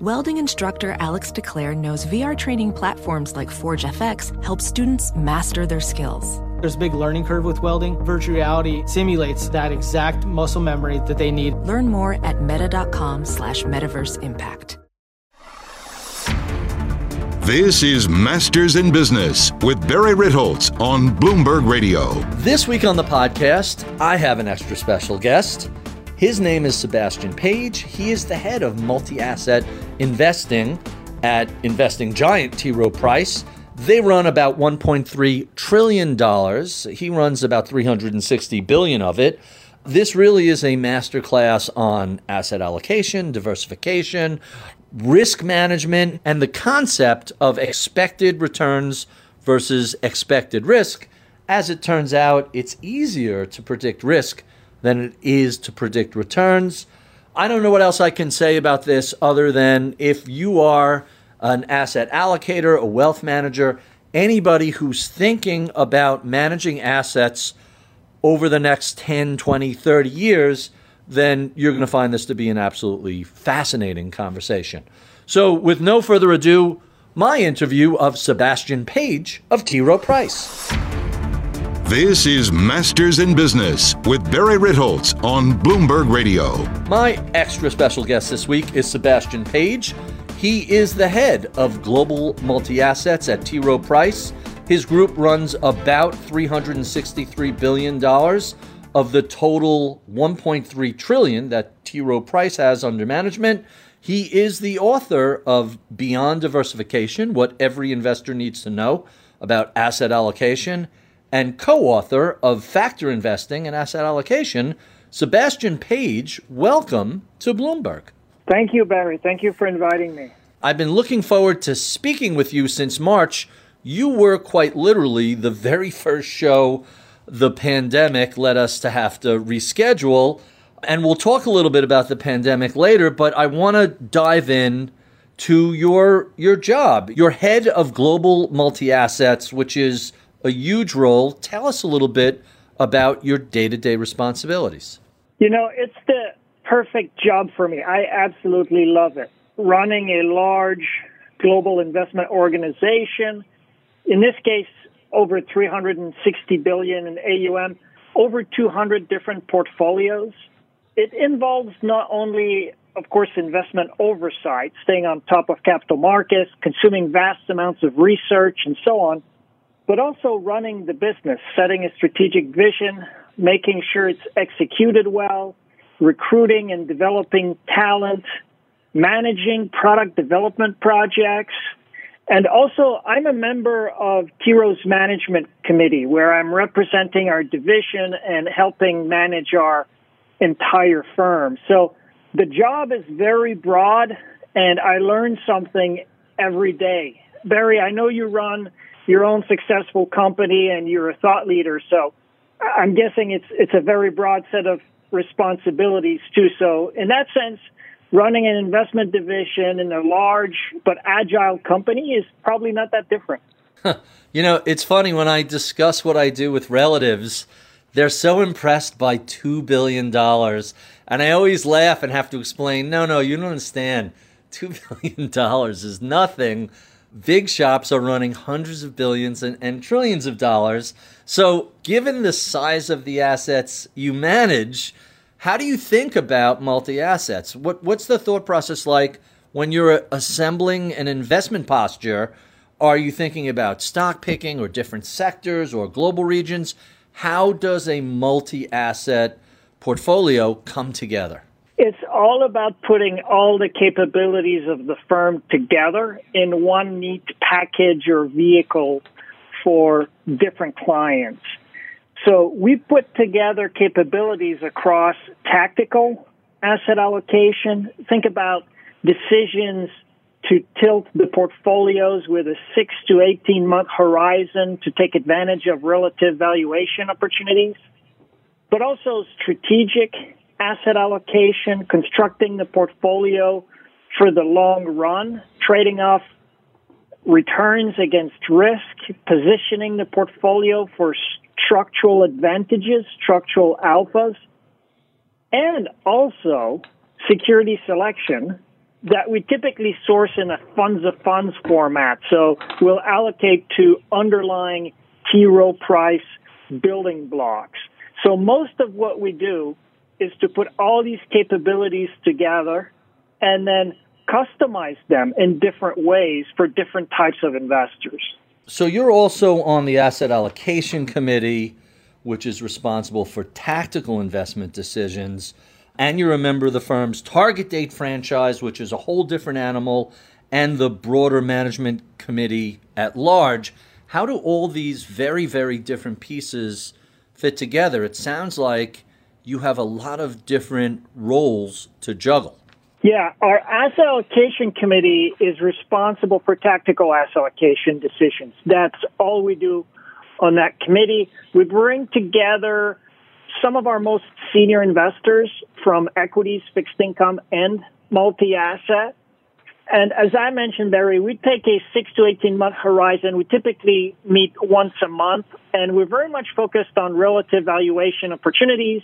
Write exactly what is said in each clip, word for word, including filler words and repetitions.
Welding instructor Alex DeClaire knows V R training platforms like ForgeFX help students master their skills. There's a big learning curve with welding. Virtual reality simulates that exact muscle memory that they need. Learn more at meta.com slash metaverse impact. This is Masters in Business with Barry Ritholtz on Bloomberg Radio. This week on the podcast, I have an extra special guest. His name is Sebastian Page. He is the head of multi-asset investing at investing giant T. Rowe Price. They run about one point three trillion dollars. He runs about three hundred sixty billion dollars of it. This really is a masterclass on asset allocation, diversification, risk management, and the concept of expected returns versus expected risk. As it turns out, it's easier to predict risk than it is to predict returns. I don't know what else I can say about this other than if you are an asset allocator, a wealth manager, anybody who's thinking about managing assets over the next ten, twenty, thirty years, then you're going to find this to be an absolutely fascinating conversation. So with no further ado, my interview of Sebastian Page of T. Rowe Price. This is Masters in Business with Barry Ritholtz on Bloomberg Radio. My extra special guest this week is Sebastian Page. He is the head of global multi-assets at T. Rowe Price. His group runs about three hundred sixty-three billion dollars of the total one point three trillion dollars that T. Rowe Price has under management. He is the author of Beyond Diversification, What Every Investor Needs to Know About Asset Allocation, and co-author of Factor Investing and Asset Allocation. Sebastian Page, welcome to Bloomberg. Thank you, Barry. Thank you for inviting me. I've been looking forward to speaking with you since March. You were quite literally the very first show the pandemic led us to have to reschedule. And we'll talk a little bit about the pandemic later, but I want to dive in to your your job. You're head of global multi-assets, which is a huge role. Tell us a little bit about your day-to-day responsibilities. You know, it's the perfect job for me. I absolutely love it. Running a large global investment organization, in this case, over three hundred sixty billion dollars in A U M, over two hundred different portfolios. It involves not only, of course, investment oversight, staying on top of capital markets, consuming vast amounts of research and so on, but also running the business, setting a strategic vision, making sure it's executed well, recruiting and developing talent, managing product development projects. And also, I'm a member of T. Rowe's Management Committee, where I'm representing our division and helping manage our entire firm. So the job is very broad, and I learn something every day. Barry, I know you run your own successful company, and you're a thought leader, so I'm guessing it's it's a very broad set of responsibilities, too. So in that sense, running an investment division in a large but agile company is probably not that different. Huh. You know, it's funny when I discuss what I do with relatives, they're so impressed by two billion dollars. And I always laugh and have to explain, no, no, you don't understand. two billion dollars is nothing. Big shops are running hundreds of billions and, and trillions of dollars. So given the size of the assets you manage, how do you think about multi-assets? What What's the thought process like when you're assembling an investment posture? Are you thinking about stock picking or different sectors or global regions? How does a multi-asset portfolio come together? It's all about putting all the capabilities of the firm together in one neat package or vehicle for different clients. So we put together capabilities across tactical asset allocation. Think about decisions to tilt the portfolios with a six to eighteen month horizon to take advantage of relative valuation opportunities, but also strategic asset allocation, constructing the portfolio for the long run, trading off returns against risk, positioning the portfolio for structural advantages, structural alphas, and also security selection that we typically source in a funds of funds format. So we'll allocate to underlying T. Rowe Price building blocks. So most of what we do is to put all these capabilities together and then customize them in different ways for different types of investors. So you're also on the Asset Allocation Committee, which is responsible for tactical investment decisions. And you're a member of the firm's Target Date franchise, which is a whole different animal, and the broader management committee at large. How do all these very, very different pieces fit together? It sounds like you have a lot of different roles to juggle. Yeah, our Asset Allocation Committee is responsible for tactical asset allocation decisions. That's all we do on that committee. We bring together some of our most senior investors from equities, fixed income, and multi-asset. And as I mentioned, Barry, we take a six to eighteen month horizon. We typically meet once a month, and we're very much focused on relative valuation opportunities,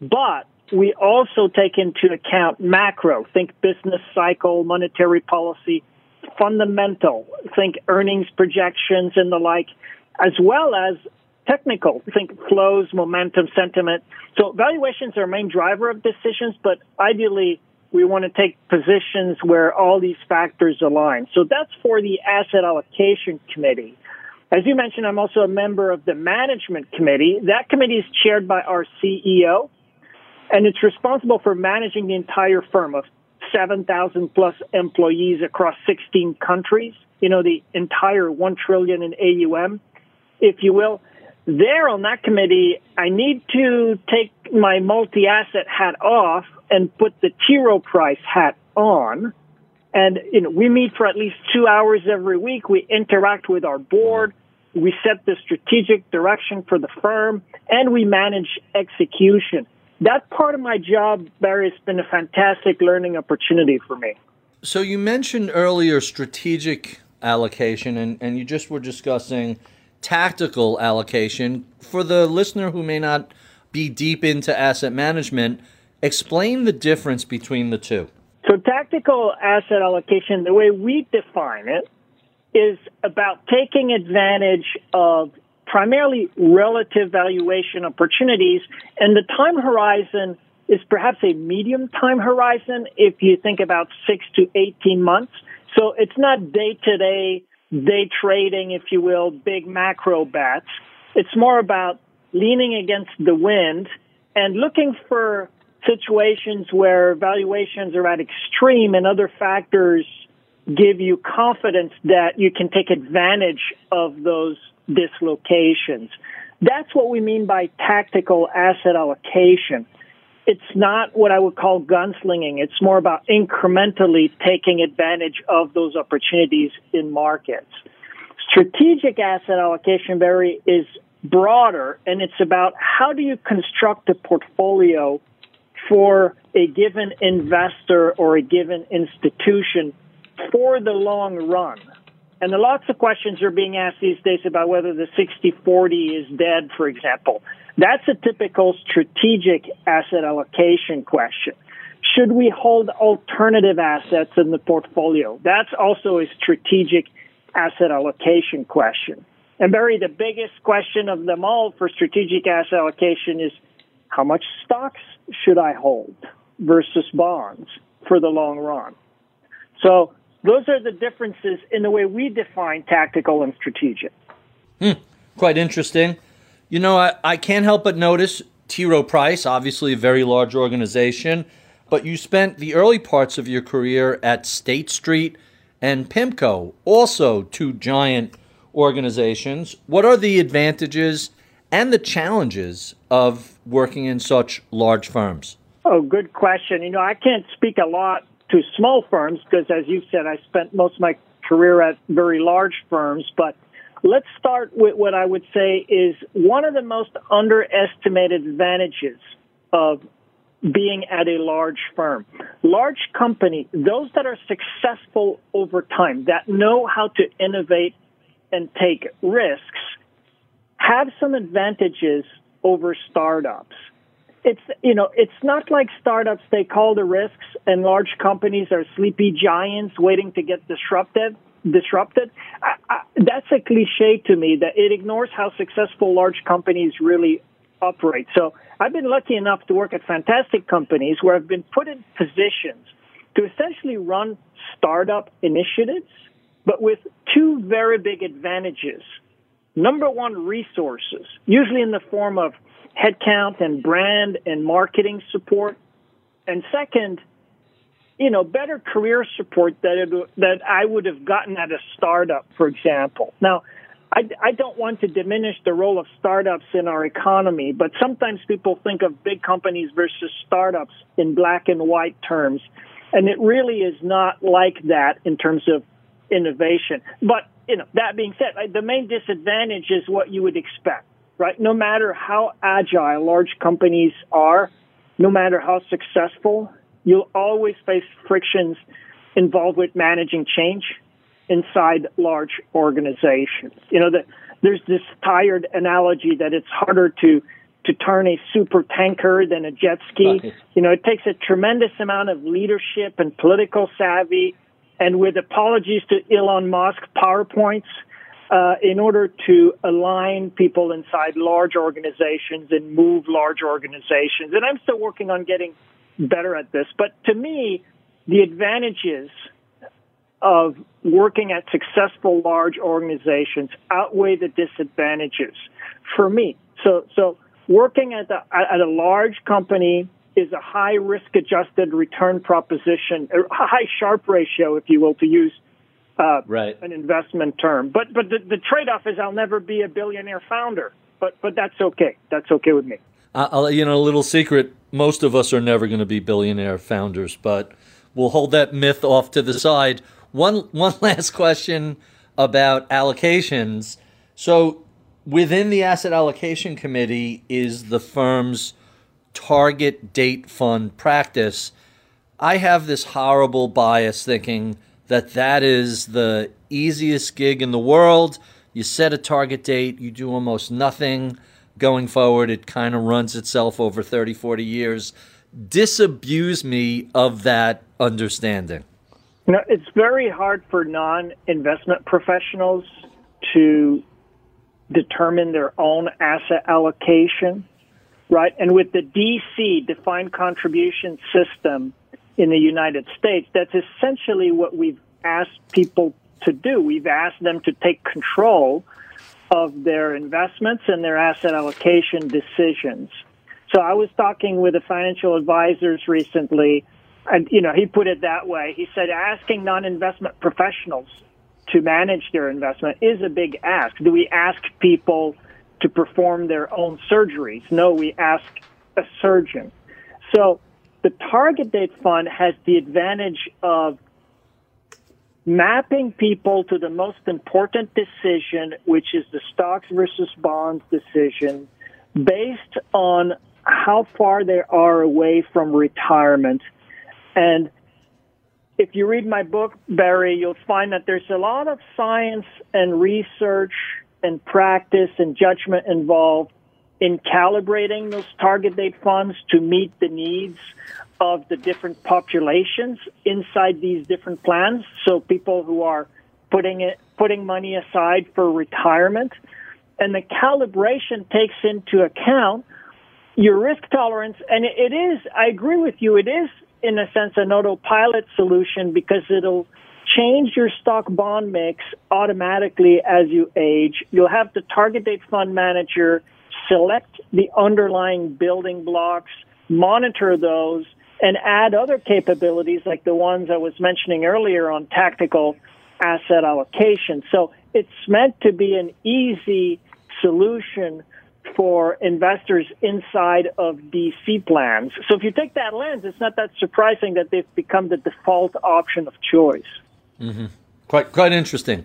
but we also take into account macro. Think business cycle, monetary policy, fundamental. Think earnings projections and the like, as well as technical, think flows, momentum, sentiment. So valuations are a main driver of decisions, but ideally we want to take positions where all these factors align. So that's for the Asset Allocation Committee. As you mentioned, I'm also a member of the Management Committee. That committee is chaired by our C E O, and it's responsible for managing the entire firm of seven thousand plus employees across sixteen countries, you know, the entire one trillion dollars in A U M, if you will. There on that committee, I need to take my multi-asset hat off and put the T. Rowe Price hat on. And you know, we meet for at least two hours every week. We interact with our board. We set the strategic direction for the firm, and we manage execution. That part of my job, Barry, has been a fantastic learning opportunity for me. So you mentioned earlier strategic allocation, and, and you just were discussing tactical allocation. For the listener who may not be deep into asset management, explain the difference between the two. So tactical asset allocation, the way we define it, is about taking advantage of primarily relative valuation opportunities, and the time horizon is perhaps a medium time horizon if you think about six to eighteen months. So it's not day-to-day day trading, if you will, big macro bets. It's more about leaning against the wind and looking for situations where valuations are at extreme and other factors give you confidence that you can take advantage of those dislocations. That's what we mean by tactical asset allocation. It's not what I would call gunslinging. It's more about incrementally taking advantage of those opportunities in markets. Strategic asset allocation, Barry, is broader, and it's about how do you construct a portfolio for a given investor or a given institution for the long run. And lots of questions are being asked these days about whether the sixty forty is dead, for example. That's a typical strategic asset allocation question. Should we hold alternative assets in the portfolio? That's also a strategic asset allocation question. And Barry, the biggest question of them all for strategic asset allocation is how much stocks should I hold versus bonds for the long run? So those are the differences in the way we define tactical and strategic. Hmm, quite interesting. You know, I, I can't help but notice T. Rowe Price, obviously a very large organization, but you spent the early parts of your career at State Street and PIMCO, also two giant organizations. What are the advantages and the challenges of working in such large firms? Oh, good question. You know, I can't speak a lot to small firms, because as you said, I spent most of my career at very large firms. But let's start with what I would say is one of the most underestimated advantages of being at a large firm. Large company, those that are successful over time, that know how to innovate and take risks, have some advantages over startups. It's, you know, it's not like startups, they call the risks, and large companies are sleepy giants waiting to get disrupted. disrupted. I, I, that's a cliche to me, that it ignores how successful large companies really operate. So I've been lucky enough to work at fantastic companies where I've been put in positions to essentially run startup initiatives, but with two very big advantages. Number one, resources, usually in the form of headcount and brand and marketing support. And second, you know, better career support that it, that I would have gotten at a startup, for example. Now, I, I don't want to diminish the role of startups in our economy, but sometimes people think of big companies versus startups in black and white terms, and it really is not like that in terms of innovation. But, you know, that being said, the main disadvantage is what you would expect, right? No matter how agile large companies are, no matter how successful, you'll always face frictions involved with managing change inside large organizations. You know, the, there's this tired analogy that it's harder to, to turn a super tanker than a jet ski. Right. You know, it takes a tremendous amount of leadership and political savvy, and with apologies to Elon Musk, PowerPoints, uh, in order to align people inside large organizations and move large organizations. And I'm still working on getting better at this. But to me, the advantages of working at successful large organizations outweigh the disadvantages for me. So, so working at a, at a large company is a high risk-adjusted return proposition, a high Sharpe ratio, if you will, to use uh, right. an investment term. But but the, the trade-off is I'll never be a billionaire founder. But but that's okay. That's okay with me. I'll let you know a little secret. Most of us are never going to be billionaire founders, but we'll hold that myth off to the side. One one last question about allocations. So within the Asset Allocation Committee is the firm's target date fund practice. I have this horrible bias thinking that that is the easiest gig in the world. You set a target date, you do almost nothing going forward. It kind of runs itself over thirty, forty years. Disabuse me of that understanding. You know, it's very hard for non-investment professionals to determine their own asset allocation, right? And with the D C, defined contribution system in the United States, that's essentially what we've asked people to do. We've asked them to take control of their investments and their asset allocation decisions. So I was talking with a financial advisor recently, and you know, he put it that way. He said, asking non-investment professionals to manage their investment is a big ask. Do we ask people to perform their own surgeries? No, we ask a surgeon. So the target date fund has the advantage of mapping people to the most important decision, which is the stocks versus bonds decision, based on how far they are away from retirement. And if you read my book, Barry, you'll find that there's a lot of science and research and practice and judgment involved in calibrating those target date funds to meet the needs of the different populations inside these different plans. So people who are putting it, putting money aside for retirement. And the calibration takes into account your risk tolerance. And it is, I agree with you, it is, in a sense, an autopilot solution, because it'll change your stock bond mix automatically as you age. You'll have the target date fund manager select the underlying building blocks, monitor those, and add other capabilities like the ones I was mentioning earlier on tactical asset allocation. So it's meant to be an easy solution for investors inside of D C plans. So if you take that lens, it's not that surprising that they've become the default option of choice. Mm-hmm. Quite, quite interesting.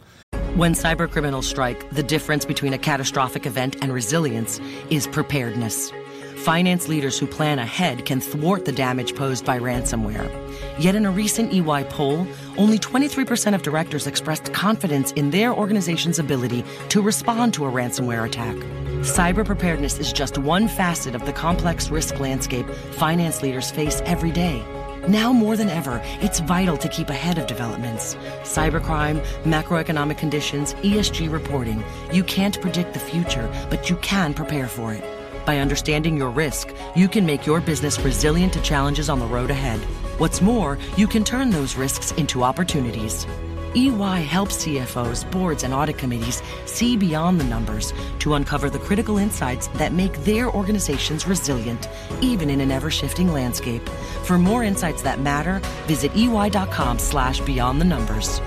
When cybercriminals strike, the difference between a catastrophic event and resilience is preparedness. Finance leaders who plan ahead can thwart the damage posed by ransomware. Yet in a recent E Y poll, only twenty-three percent of directors expressed confidence in their organization's ability to respond to a ransomware attack. Cyber preparedness is just one facet of the complex risk landscape finance leaders face every day. Now more than ever, it's vital to keep ahead of developments. Cybercrime, macroeconomic conditions, E S G reporting. You can't predict the future, but you can prepare for it. By understanding your risk, you can make your business resilient to challenges on the road ahead. What's more, you can turn those risks into opportunities. E Y helps C F Os, boards, and audit committees see beyond the numbers to uncover the critical insights that make their organizations resilient, even in an ever-shifting landscape. For more insights that matter, visit ey.com slash beyond the numbers.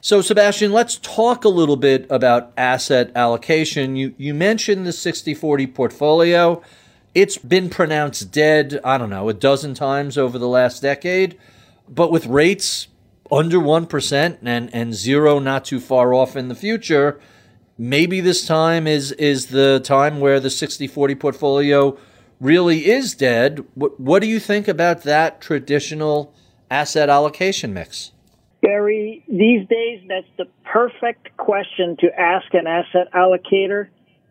So, Sebastian, let's talk a little bit about asset allocation. You you mentioned the sixty forty portfolio. It's been pronounced dead, I don't know, a dozen times over the last decade, but with rates under one percent and, and zero not too far off in the future, maybe this time is is the time where the sixty forty portfolio really is dead. What, what do you think about that traditional asset allocation mix? Barry, these days, that's the perfect question to ask an asset allocator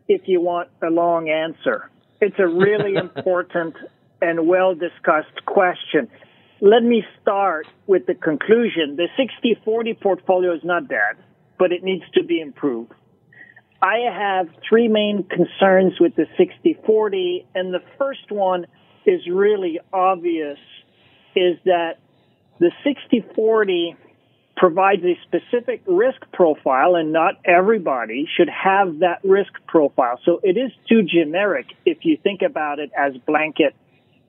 if you want a long answer. It's a really important and well-discussed question. Let me start with the conclusion. The sixty forty portfolio is not dead, but it needs to be improved. I have three main concerns with the sixty forty, and the first one is really obvious, is that the sixty forty provides a specific risk profile, and not everybody should have that risk profile. So it is too generic if you think about it as blanket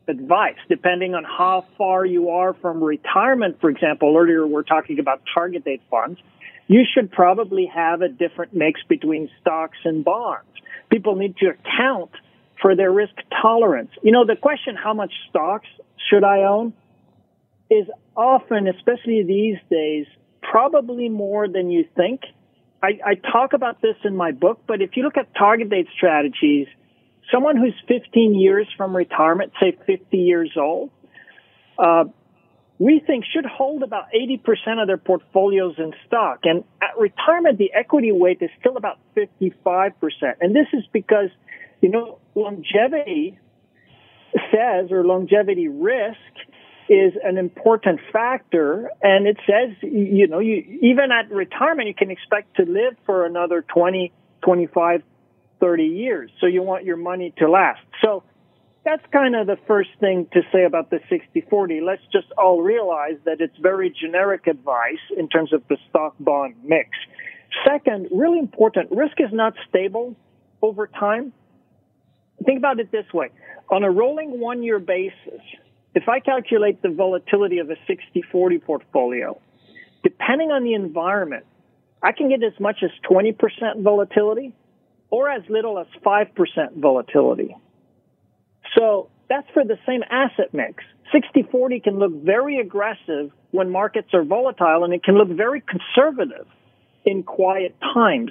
advice, depending on how far you are from retirement. For example, earlier we were talking about target date funds. You should probably have a different mix between stocks and bonds. People need to account for their risk tolerance. You know, the question, how much stocks should I own, is often, especially these days, probably more than you think. I, I talk about this in my book, but if you look at target date strategies, someone who's fifteen years from retirement, say fifty years old, uh, we think should hold about eighty percent of their portfolios in stock. And at retirement, the equity weight is still about fifty-five percent. And this is because, you know, longevity says, or longevity risk is an important factor. And it says, you know, you, even at retirement, you can expect to live for another twenty, twenty-five, thirty years. So you want your money to last. So that's kind of the first thing to say about the sixty forty. Let's just all realize that it's very generic advice in terms of the stock bond mix. Second, really important, risk is not stable over time. Think about it this way. On a rolling one-year basis, if I calculate the volatility of a sixty forty portfolio, depending on the environment, I can get as much as twenty percent volatility or as little as five percent volatility. So that's for the same asset mix. sixty forty can look very aggressive when markets are volatile, and it can look very conservative in quiet times.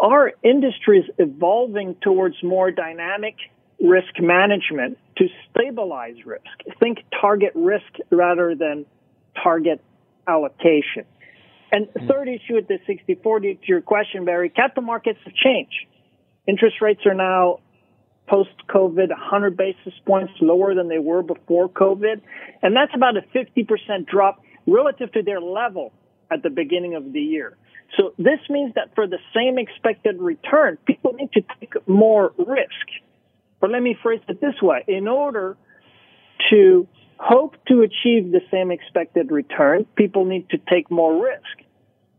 Our industry is evolving towards more dynamic risk management to stabilize risk. Think target risk rather than target allocation. And third issue at the sixty forty, to your question, Barry, capital markets have changed. Interest rates are now post-COVID one hundred basis points lower than they were before COVID. And that's about a fifty percent drop relative to their level at the beginning of the year. So this means that for the same expected return, people need to take more risk. But let me phrase it this way. In order to hope to achieve the same expected return, people need to take more risk.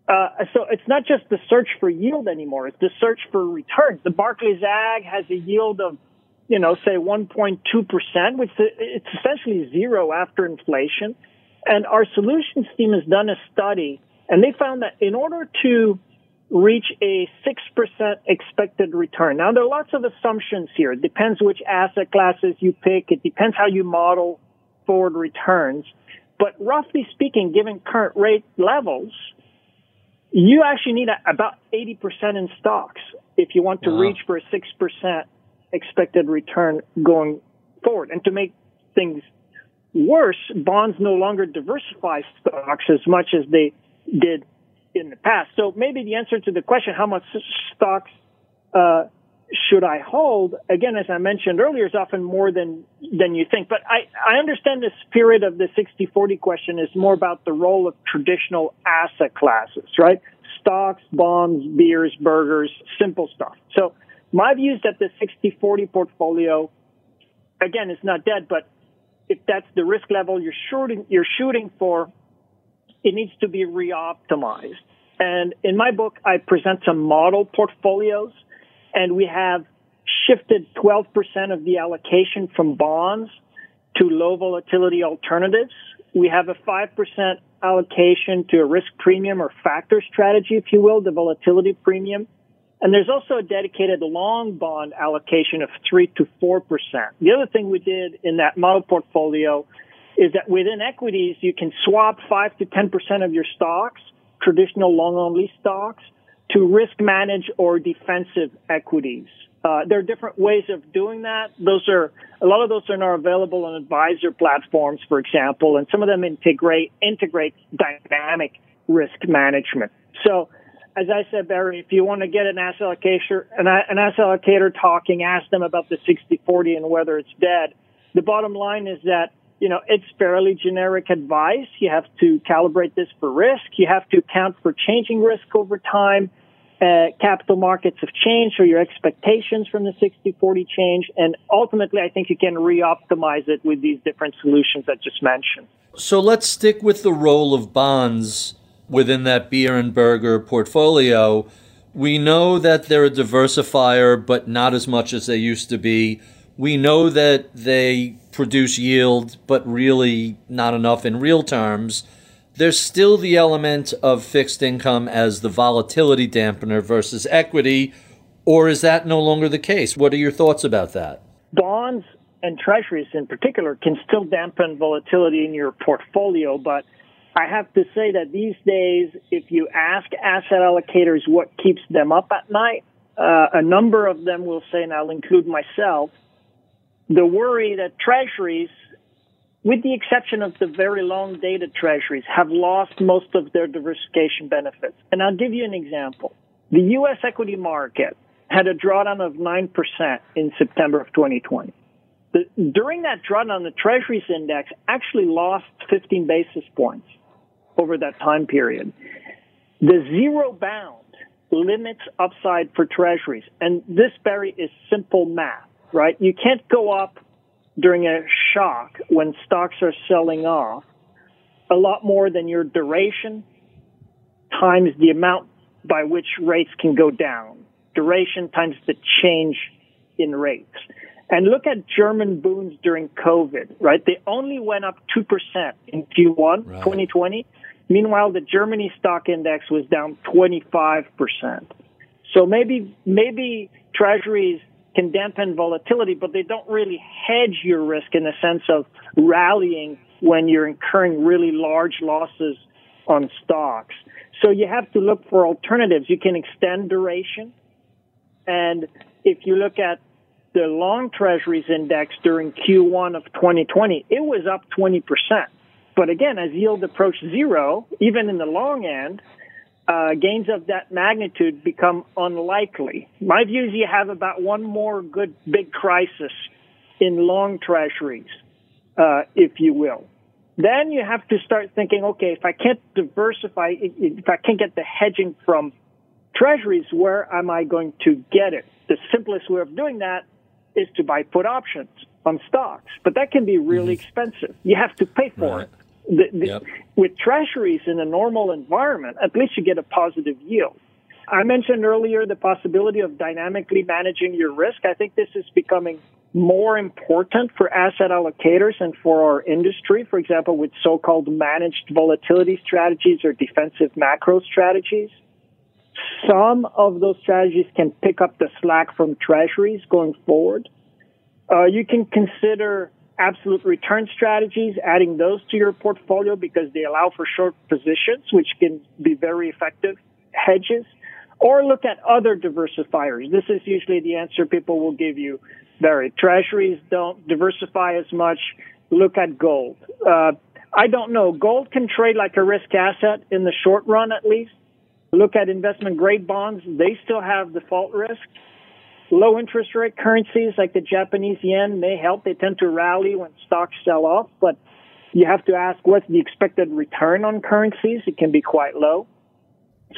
Uh, so it's not just the search for yield anymore. It's the search for returns. The Barclays Ag has a yield of, you know, say one point two percent, which it's essentially zero after inflation. And our solutions team has done a study, and they found that in order to reach a six percent expected return. Now, there are lots of assumptions here. It depends which asset classes you pick. It depends how you model forward returns. But roughly speaking, given current rate levels, you actually need a, about eighty percent in stocks if you want to uh-huh. reach for a six percent expected return going forward. And to make things worse, bonds no longer diversify stocks as much as they did in the past. So maybe the answer to the question, how much stocks uh, should I hold? Again, as I mentioned earlier, is often more than than you think. But I, I understand the spirit of the sixty forty question is more about the role of traditional asset classes, right? Stocks, bonds, beers, burgers, simple stuff. So my view is that the sixty forty portfolio, again, is not dead, but if that's the risk level you're shooting, you're shooting for, it needs to be re-optimized. And in my book, I present some model portfolios, and we have shifted twelve percent of the allocation from bonds to low volatility alternatives. We have a five percent allocation to a risk premium or factor strategy, if you will, the volatility premium. And there's also a dedicated long bond allocation of three to four percent. The other thing we did in that model portfolio is that within equities, you can swap five to ten percent of your stocks, traditional long-only stocks, to risk manage or defensive equities. Uh, there are different ways of doing that. Those are, a lot of those are now available on advisor platforms, for example, and some of them integrate, integrate dynamic risk management. So, as I said, Barry, if you want to get an asset allocator, an, an asset allocator talking, ask them about the sixty forty and whether it's dead. The bottom line is that, you know, it's fairly generic advice. You have to calibrate this for risk. You have to account for changing risk over time. Uh, capital markets have changed, or your expectations from the sixty forty change. And ultimately, I think you can re-optimize it with these different solutions I just mentioned. So let's stick with the role of bonds within that beer and burger portfolio. We know that they're a diversifier, but not as much as they used to be. We know that they produce yield, but really not enough in real terms. There's still the element of fixed income as the volatility dampener versus equity, or is that no longer the case? What are your thoughts about that? Bonds and treasuries in particular can still dampen volatility in your portfolio, but I have to say that these days, if you ask asset allocators what keeps them up at night, uh, a number of them will say, and I'll include myself, the worry that treasuries, with the exception of the very long-dated treasuries, have lost most of their diversification benefits. And I'll give you an example. The U S equity market had a drawdown of nine percent in September of twenty twenty. The, during that drawdown, the treasuries index actually lost fifteen basis points over that time period. The zero bound limits upside for treasuries. And this, Barry, is simple math. Right? You can't go up during a shock when stocks are selling off a lot more than your duration times the amount by which rates can go down. Duration times the change in rates. And look at German boons during COVID, right? They only went up two percent in Q one right. twenty twenty. Meanwhile, the Germany stock index was down twenty-five percent. So maybe, maybe treasuries can dampen volatility, but they don't really hedge your risk in the sense of rallying when you're incurring really large losses on stocks. So you have to look for alternatives. You can extend duration. And if you look at the long treasuries index during Q one of twenty twenty, it was up twenty percent. But again, as yield approached zero, even in the long end, Uh, gains of that magnitude become unlikely. My view is you have about one more good big crisis in long treasuries, uh, if you will. Then you have to start thinking, okay, if I can't diversify, if I can't get the hedging from treasuries, where am I going to get it? The simplest way of doing that is to buy put options on stocks, but that can be really expensive. You have to pay for it. The, the, yep. With treasuries in a normal environment, at least you get a positive yield. I mentioned earlier the possibility of dynamically managing your risk. I think this is becoming more important for asset allocators and for our industry, for example, with so-called managed volatility strategies or defensive macro strategies. Some of those strategies can pick up the slack from treasuries going forward. Uh, you can consider absolute return strategies, adding those to your portfolio because they allow for short positions, which can be very effective hedges, or look at other diversifiers. This is usually the answer people will give you, Barry. Treasuries don't diversify as much. Look at gold. Uh, I don't know. Gold can trade like a risk asset in the short run, at least. Look at investment-grade bonds. They still have default risk. Low interest rate currencies like the Japanese yen may help. They tend to rally when stocks sell off, but you have to ask what's the expected return on currencies. It can be quite low.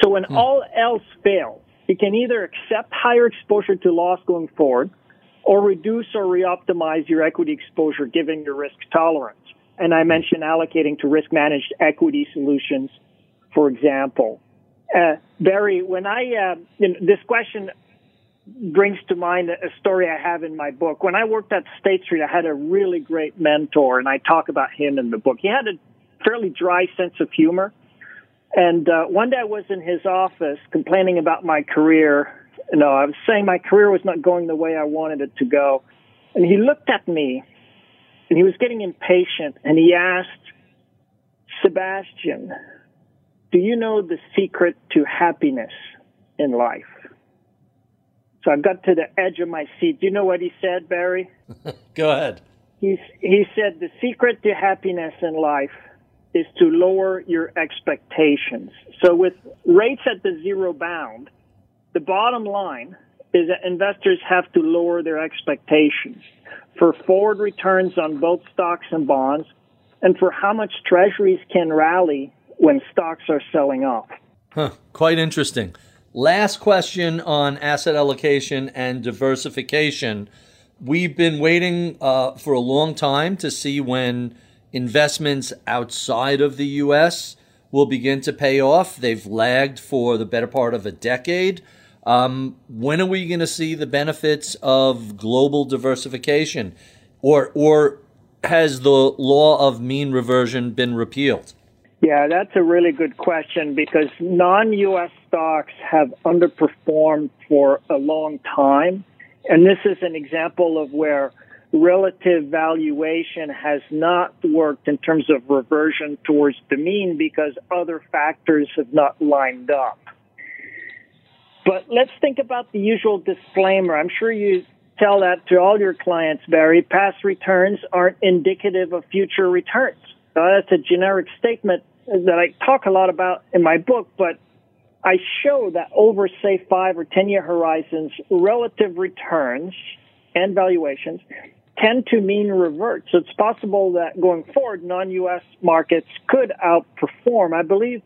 So when mm. all else fails, you can either accept higher exposure to loss going forward or reduce or reoptimize your equity exposure given your risk tolerance. And I mentioned allocating to risk-managed equity solutions, for example. Uh, Barry, when I uh, you know, this question brings to mind a story I have in my book. When I worked at State Street, I had a really great mentor, and I talk about him in the book. He had a fairly dry sense of humor. And uh, one day I was in his office complaining about my career. You know, I was saying my career was not going the way I wanted it to go. And he looked at me, and he was getting impatient, and he asked, Sebastian, do you know the secret to happiness in life? So I got to the edge of my seat. Do you know what he said, Barry? Go ahead. He, he said, the secret to happiness in life is to lower your expectations. So with rates at the zero bound, the bottom line is that investors have to lower their expectations for forward returns on both stocks and bonds and for how much treasuries can rally when stocks are selling off. Huh, quite interesting. Last question on asset allocation and diversification. We've been waiting uh, for a long time to see when investments outside of the U S will begin to pay off. They've lagged for the better part of a decade. Um, when are we going to see the benefits of global diversification? Or, or has the law of mean reversion been repealed? Yeah, that's a really good question because non-U S stocks have underperformed for a long time. And this is an example of where relative valuation has not worked in terms of reversion towards the mean because other factors have not lined up. But let's think about the usual disclaimer. I'm sure you tell that to all your clients, Barry. Past returns aren't indicative of future returns. Uh, that's a generic statement that I talk a lot about in my book, but I show that over, say, five or ten-year horizons, relative returns and valuations tend to mean revert. So it's possible that going forward, non-U S markets could outperform. I believe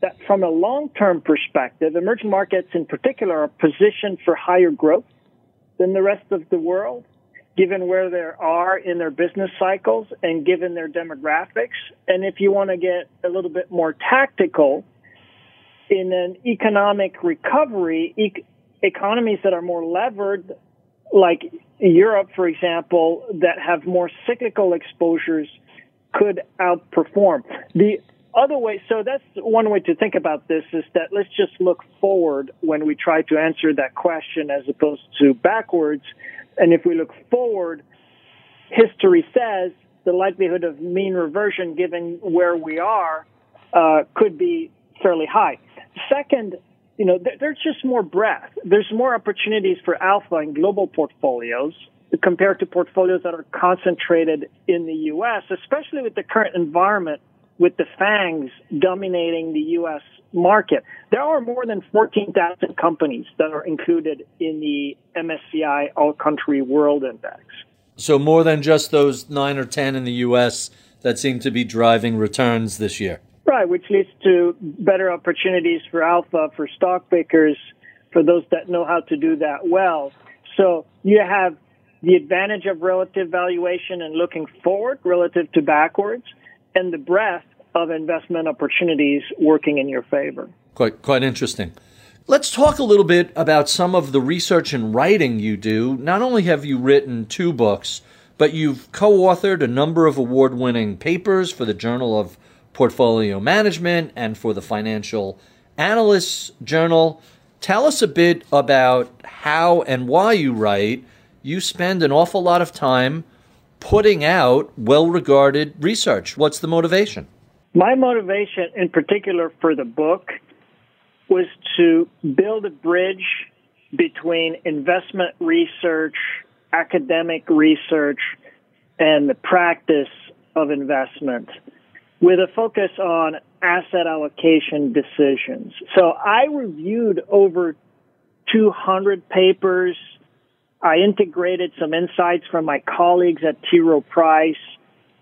that from a long-term perspective, emerging markets in particular are positioned for higher growth than the rest of the world, given where they are in their business cycles and given their demographics. And if you want to get a little bit more tactical, in an economic recovery, e- economies that are more levered, like Europe, for example, that have more cyclical exposures could outperform. The other way, so that's one way to think about this, is that let's just look forward when we try to answer that question as opposed to backwards. And if we look forward, history says the likelihood of mean reversion, given where we are, uh, could be fairly high. Second, you know, th- there's just more breadth. There's more opportunities for alpha in global portfolios compared to portfolios that are concentrated in the U S, especially with the current environment with the FANGs dominating the U S market. There are more than fourteen thousand companies that are included in the M S C I All-Country World Index. So more than just those nine or ten in the U S that seem to be driving returns this year. Right, which leads to better opportunities for alpha, for stock pickers, for those that know how to do that well. So you have the advantage of relative valuation and looking forward relative to backwards, and the breadth of investment opportunities working in your favor. Quite quite interesting. Let's talk a little bit about some of the research and writing you do. Not only have you written two books, but you've co-authored a number of award-winning papers for the Journal of Portfolio Management and for the Financial Analysts Journal. Tell us a bit about how and why you write. You spend an awful lot of time putting out well-regarded research. What's the motivation? My motivation in particular for the book was to build a bridge between investment research, academic research, and the practice of investment with a focus on asset allocation decisions. So I reviewed over two hundred papers. I integrated some insights from my colleagues at T. Rowe Price,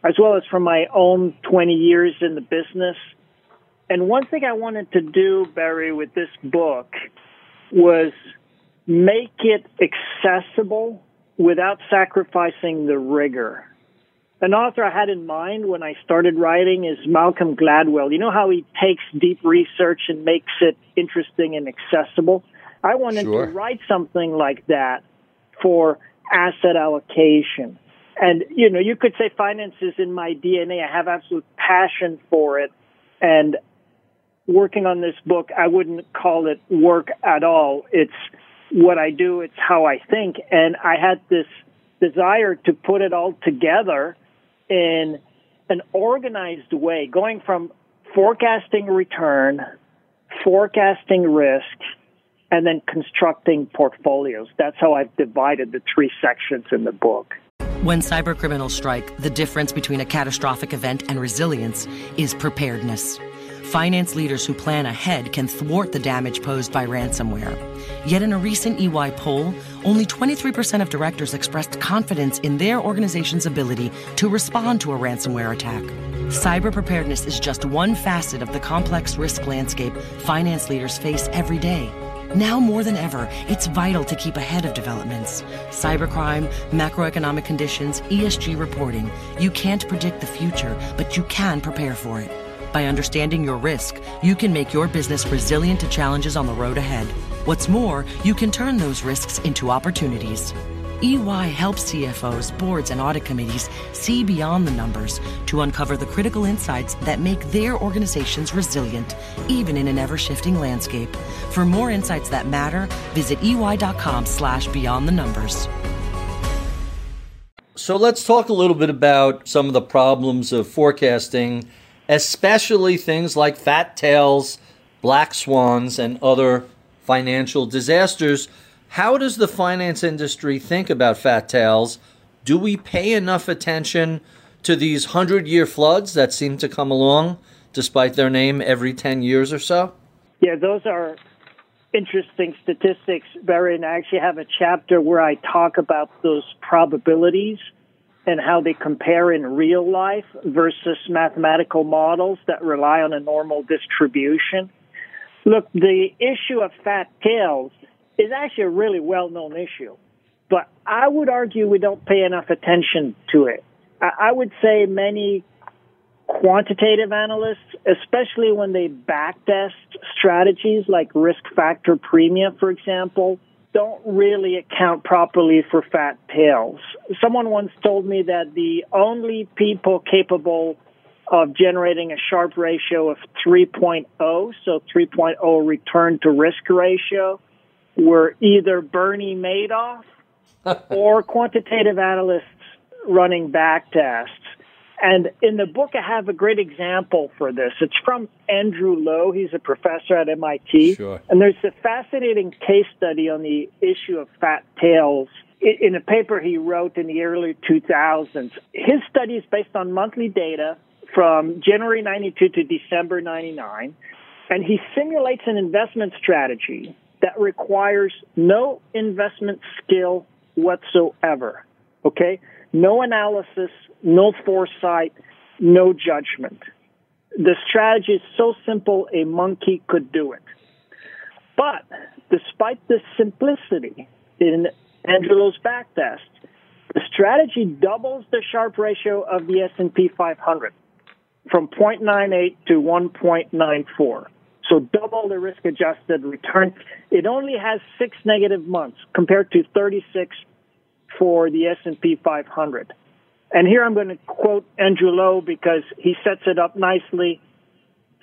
as well as from my own twenty years in the business. And one thing I wanted to do, Barry, with this book was make it accessible without sacrificing the rigor. An author I had in mind when I started writing is Malcolm Gladwell. You know how he takes deep research and makes it interesting and accessible? I wanted sure. to write something like that for asset allocation. And, you know, you could say finance is in my D N A. I have absolute passion for it. And working on this book, I wouldn't call it work at all. It's what I do. It's how I think. And I had this desire to put it all together in an organized way, going from forecasting return, forecasting risk, and then constructing portfolios. That's how I've divided the three sections in the book. When cybercriminals strike, the difference between a catastrophic event and resilience is preparedness. Finance leaders who plan ahead can thwart the damage posed by ransomware. Yet in a recent E Y poll, only twenty-three percent of directors expressed confidence in their organization's ability to respond to a ransomware attack. Cyber preparedness is just one facet of the complex risk landscape finance leaders face every day. Now more than ever, it's vital to keep ahead of developments. Cybercrime, macroeconomic conditions, E S G reporting. You can't predict the future, but you can prepare for it. By understanding your risk, you can make your business resilient to challenges on the road ahead. What's more, you can turn those risks into opportunities. E Y helps C F Os, boards, and audit committees see beyond the numbers to uncover the critical insights that make their organizations resilient, even in an ever-shifting landscape. For more insights that matter, visit ey.com slash beyond the numbers. So let's talk a little bit about some of the problems of forecasting, especially things like fat tails, black swans, and other financial disasters. How does the finance industry think about fat tails? Do we pay enough attention to these hundred-year floods that seem to come along, despite their name, every ten years or so? Yeah, those are interesting statistics, Barry, and I actually have a chapter where I talk about those probabilities and how they compare in real life versus mathematical models that rely on a normal distribution. Look, the issue of fat tails is actually a really well-known issue, but I would argue we don't pay enough attention to it. I would say many quantitative analysts, especially when they backtest strategies like risk factor premia, for example, don't really account properly for fat tails. Someone once told me that the only people capable of generating a sharp ratio of three point oh, so three point oh return to risk ratio, were either Bernie Madoff or quantitative analysts running back tests. And in the book, I have a great example for this. It's from Andrew Lo. He's a professor at M I T. Sure. And there's a fascinating case study on the issue of fat tails in a paper he wrote in the early two thousands. His study is based on monthly data from January ninety-two to December ninety-nine. And he simulates an investment strategy that requires no investment skill whatsoever, okay? No analysis, no foresight, no judgment. The strategy is so simple, a monkey could do it. But despite the simplicity in Angelo's backtest, the strategy doubles the Sharpe ratio of the S and P five hundred from zero point nine eight to one point nine four. So double the risk-adjusted return. It only has six negative months compared to thirty-six for the S and P five hundred. And here I'm going to quote Andrew Lo because he sets it up nicely.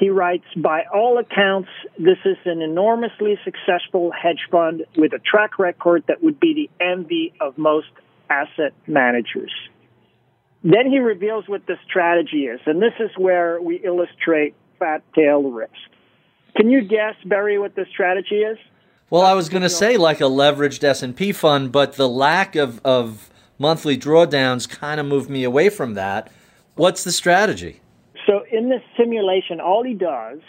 He writes, by all accounts, this is an enormously successful hedge fund with a track record that would be the envy of most asset managers. Then he reveals what the strategy is, and this is where we illustrate fat tail risk. Can you guess, Barry, what the strategy is? Well, I was going to say like a leveraged S and P fund, but the lack of, of monthly drawdowns kind of moved me away from that. What's the strategy? So in this simulation, all he does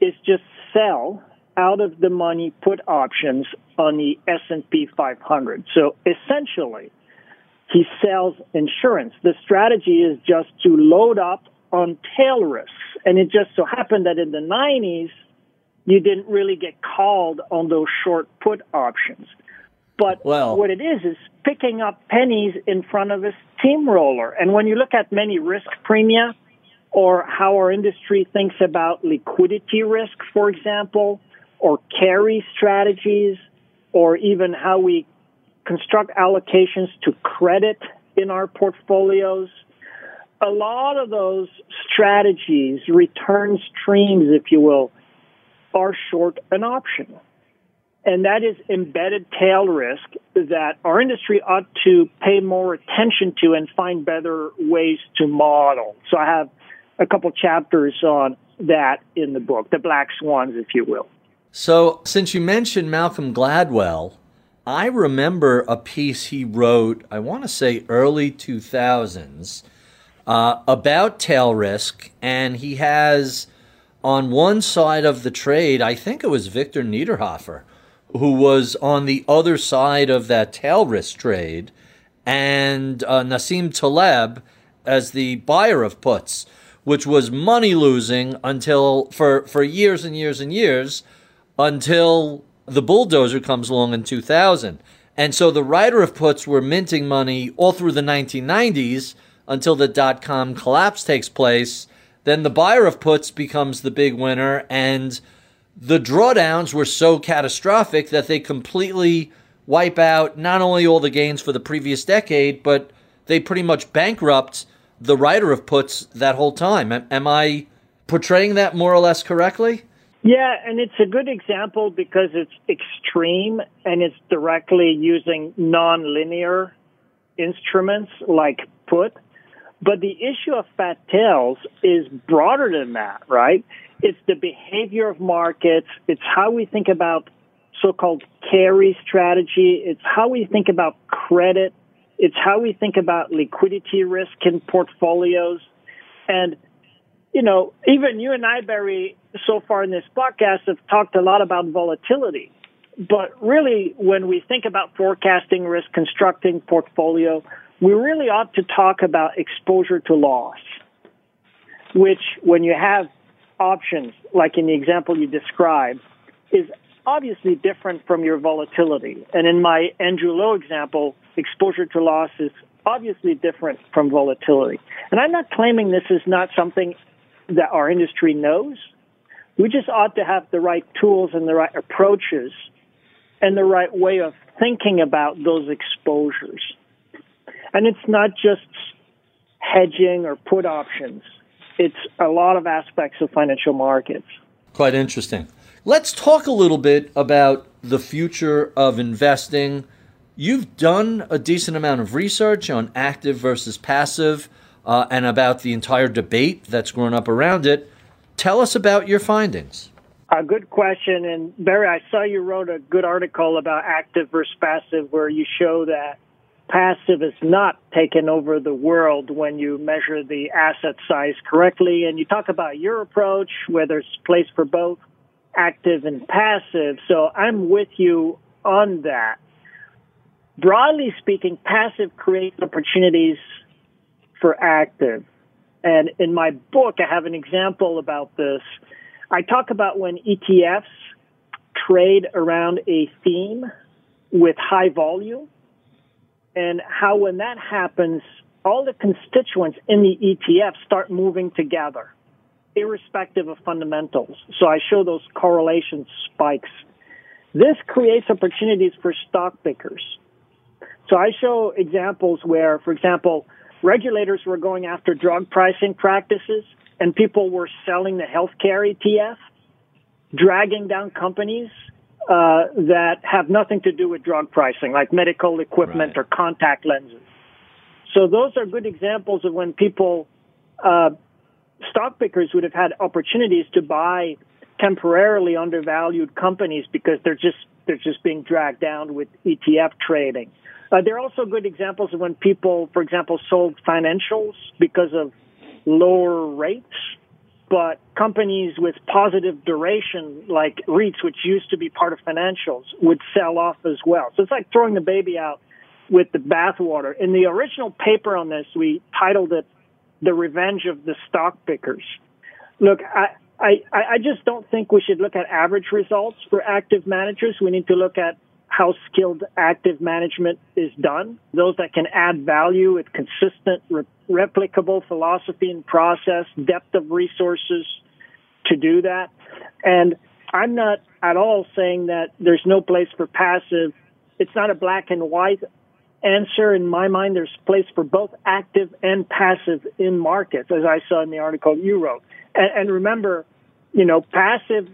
is just sell out-of-the-money put options on the S and P five hundred. So essentially, he sells insurance. The strategy is just to load up on tail risks. And it just so happened that in the nineties, you didn't really get called on those short put options. But well, what it is is picking up pennies in front of a steamroller. And when you look at many risk premia, or how our industry thinks about liquidity risk, for example, or carry strategies, or even how we construct allocations to credit in our portfolios, a lot of those strategies, return streams, if you will, are short an option. And that is embedded tail risk that our industry ought to pay more attention to and find better ways to model. So I have a couple chapters on that in the book, the black swans, if you will. So since you mentioned Malcolm Gladwell, I remember a piece he wrote, I want to say early two thousands, uh, about tail risk. And he has on one side of the trade, I think it was Victor Niederhofer, who was on the other side of that tail risk trade, and uh, Nassim Taleb as the buyer of puts, which was money losing until for, for years and years and years until the bulldozer comes along in two thousand. And so the writer of puts were minting money all through the nineteen nineties until the dot-com collapse takes place. Then the buyer of puts becomes the big winner, and the drawdowns were so catastrophic that they completely wipe out not only all the gains for the previous decade, but they pretty much bankrupt the writer of puts that whole time. Am, am I portraying that more or less correctly? Yeah, and it's a good example because it's extreme and it's directly using nonlinear instruments like put. But the issue of fat tails is broader than that, right? It's the behavior of markets. It's how we think about so-called carry strategy. It's how we think about credit. It's how we think about liquidity risk in portfolios. And, you know, even you and I, Barry, so far in this podcast have talked a lot about volatility. But really, when we think about forecasting risk, constructing portfolio, we really ought to talk about exposure to loss, which when you have options, like in the example you described, is obviously different from your volatility. And in my Andrew Lo example, exposure to loss is obviously different from volatility. And I'm not claiming this is not something that our industry knows. We just ought to have the right tools and the right approaches and the right way of thinking about those exposures. And it's not just hedging or put options. It's a lot of aspects of financial markets. Quite interesting. Let's talk a little bit about the future of investing. You've done a decent amount of research on active versus passive uh, and about the entire debate that's grown up around it. Tell us about your findings. A good question. And Barry, I saw you wrote a good article about active versus passive where you show that passive is not taking over the world when you measure the asset size correctly. And you talk about your approach, where there's place for both active and passive. So I'm with you on that. Broadly speaking, passive creates opportunities for active. And in my book, I have an example about this. I talk about when E T Fs trade around a theme with high volume, and how when that happens, all the constituents in the E T F start moving together, irrespective of fundamentals. So I show those correlation spikes. This creates opportunities for stock pickers. So I show examples where, for example, regulators were going after drug pricing practices, and people were selling the healthcare E T F, dragging down companies uh, that have nothing to do with drug pricing, like medical equipment right. or contact lenses. So those are good examples of when people, uh, stock pickers would have had opportunities to buy temporarily undervalued companies because they're just they're just being dragged down with E T F trading. Uh, there are also good examples of when people, for example, sold financials because of lower rates, but companies with positive duration, like REITs, which used to be part of financials, would sell off as well. So it's like throwing the baby out with the bathwater. In the original paper on this, we titled it The Revenge of the Stock Pickers. Look, I, I, I just don't think we should look at average results for active managers. We need to look at how skilled active management is done, those that can add value with consistent, re- replicable philosophy and process, depth of resources to do that. And I'm not at all saying that there's no place for passive. It's not a black and white answer. In my mind, there's place for both active and passive in markets, as I saw in the article you wrote. And, and remember, you know, passive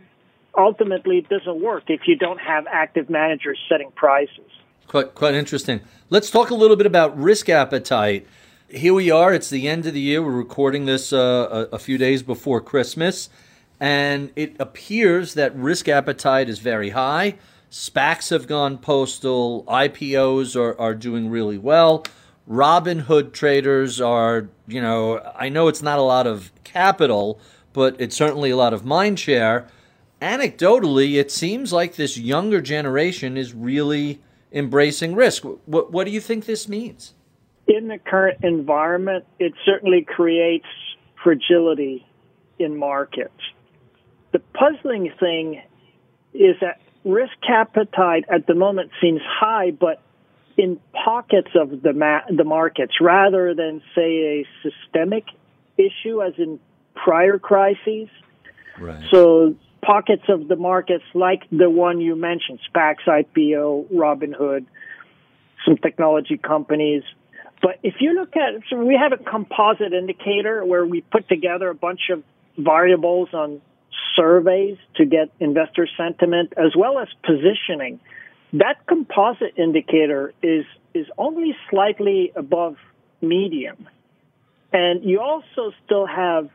ultimately it doesn't work if you don't have active managers setting prices. Quite, quite interesting. Let's talk a little bit about risk appetite. Here we are. It's the end of the year. We're recording this uh, a, a few days before Christmas. And it appears that risk appetite is very high. SPACs have gone postal. I P Os are, are doing really well. Robinhood traders are, you know, I know it's not a lot of capital, but it's certainly a lot of mind share. Anecdotally, it seems like this younger generation is really embracing risk. What, what do you think this means? In the current environment, it certainly creates fragility in markets. The puzzling thing is that risk appetite at the moment seems high, but in pockets of the, ma- the markets, rather than, say, a systemic issue as in prior crises. Right. So pockets of the markets like the one you mentioned, SPACs, I P O, Robinhood, some technology companies. But if you look at, so we have a composite indicator where we put together a bunch of variables on surveys to get investor sentiment as well as positioning. That composite indicator is, is only slightly above medium. And you also still have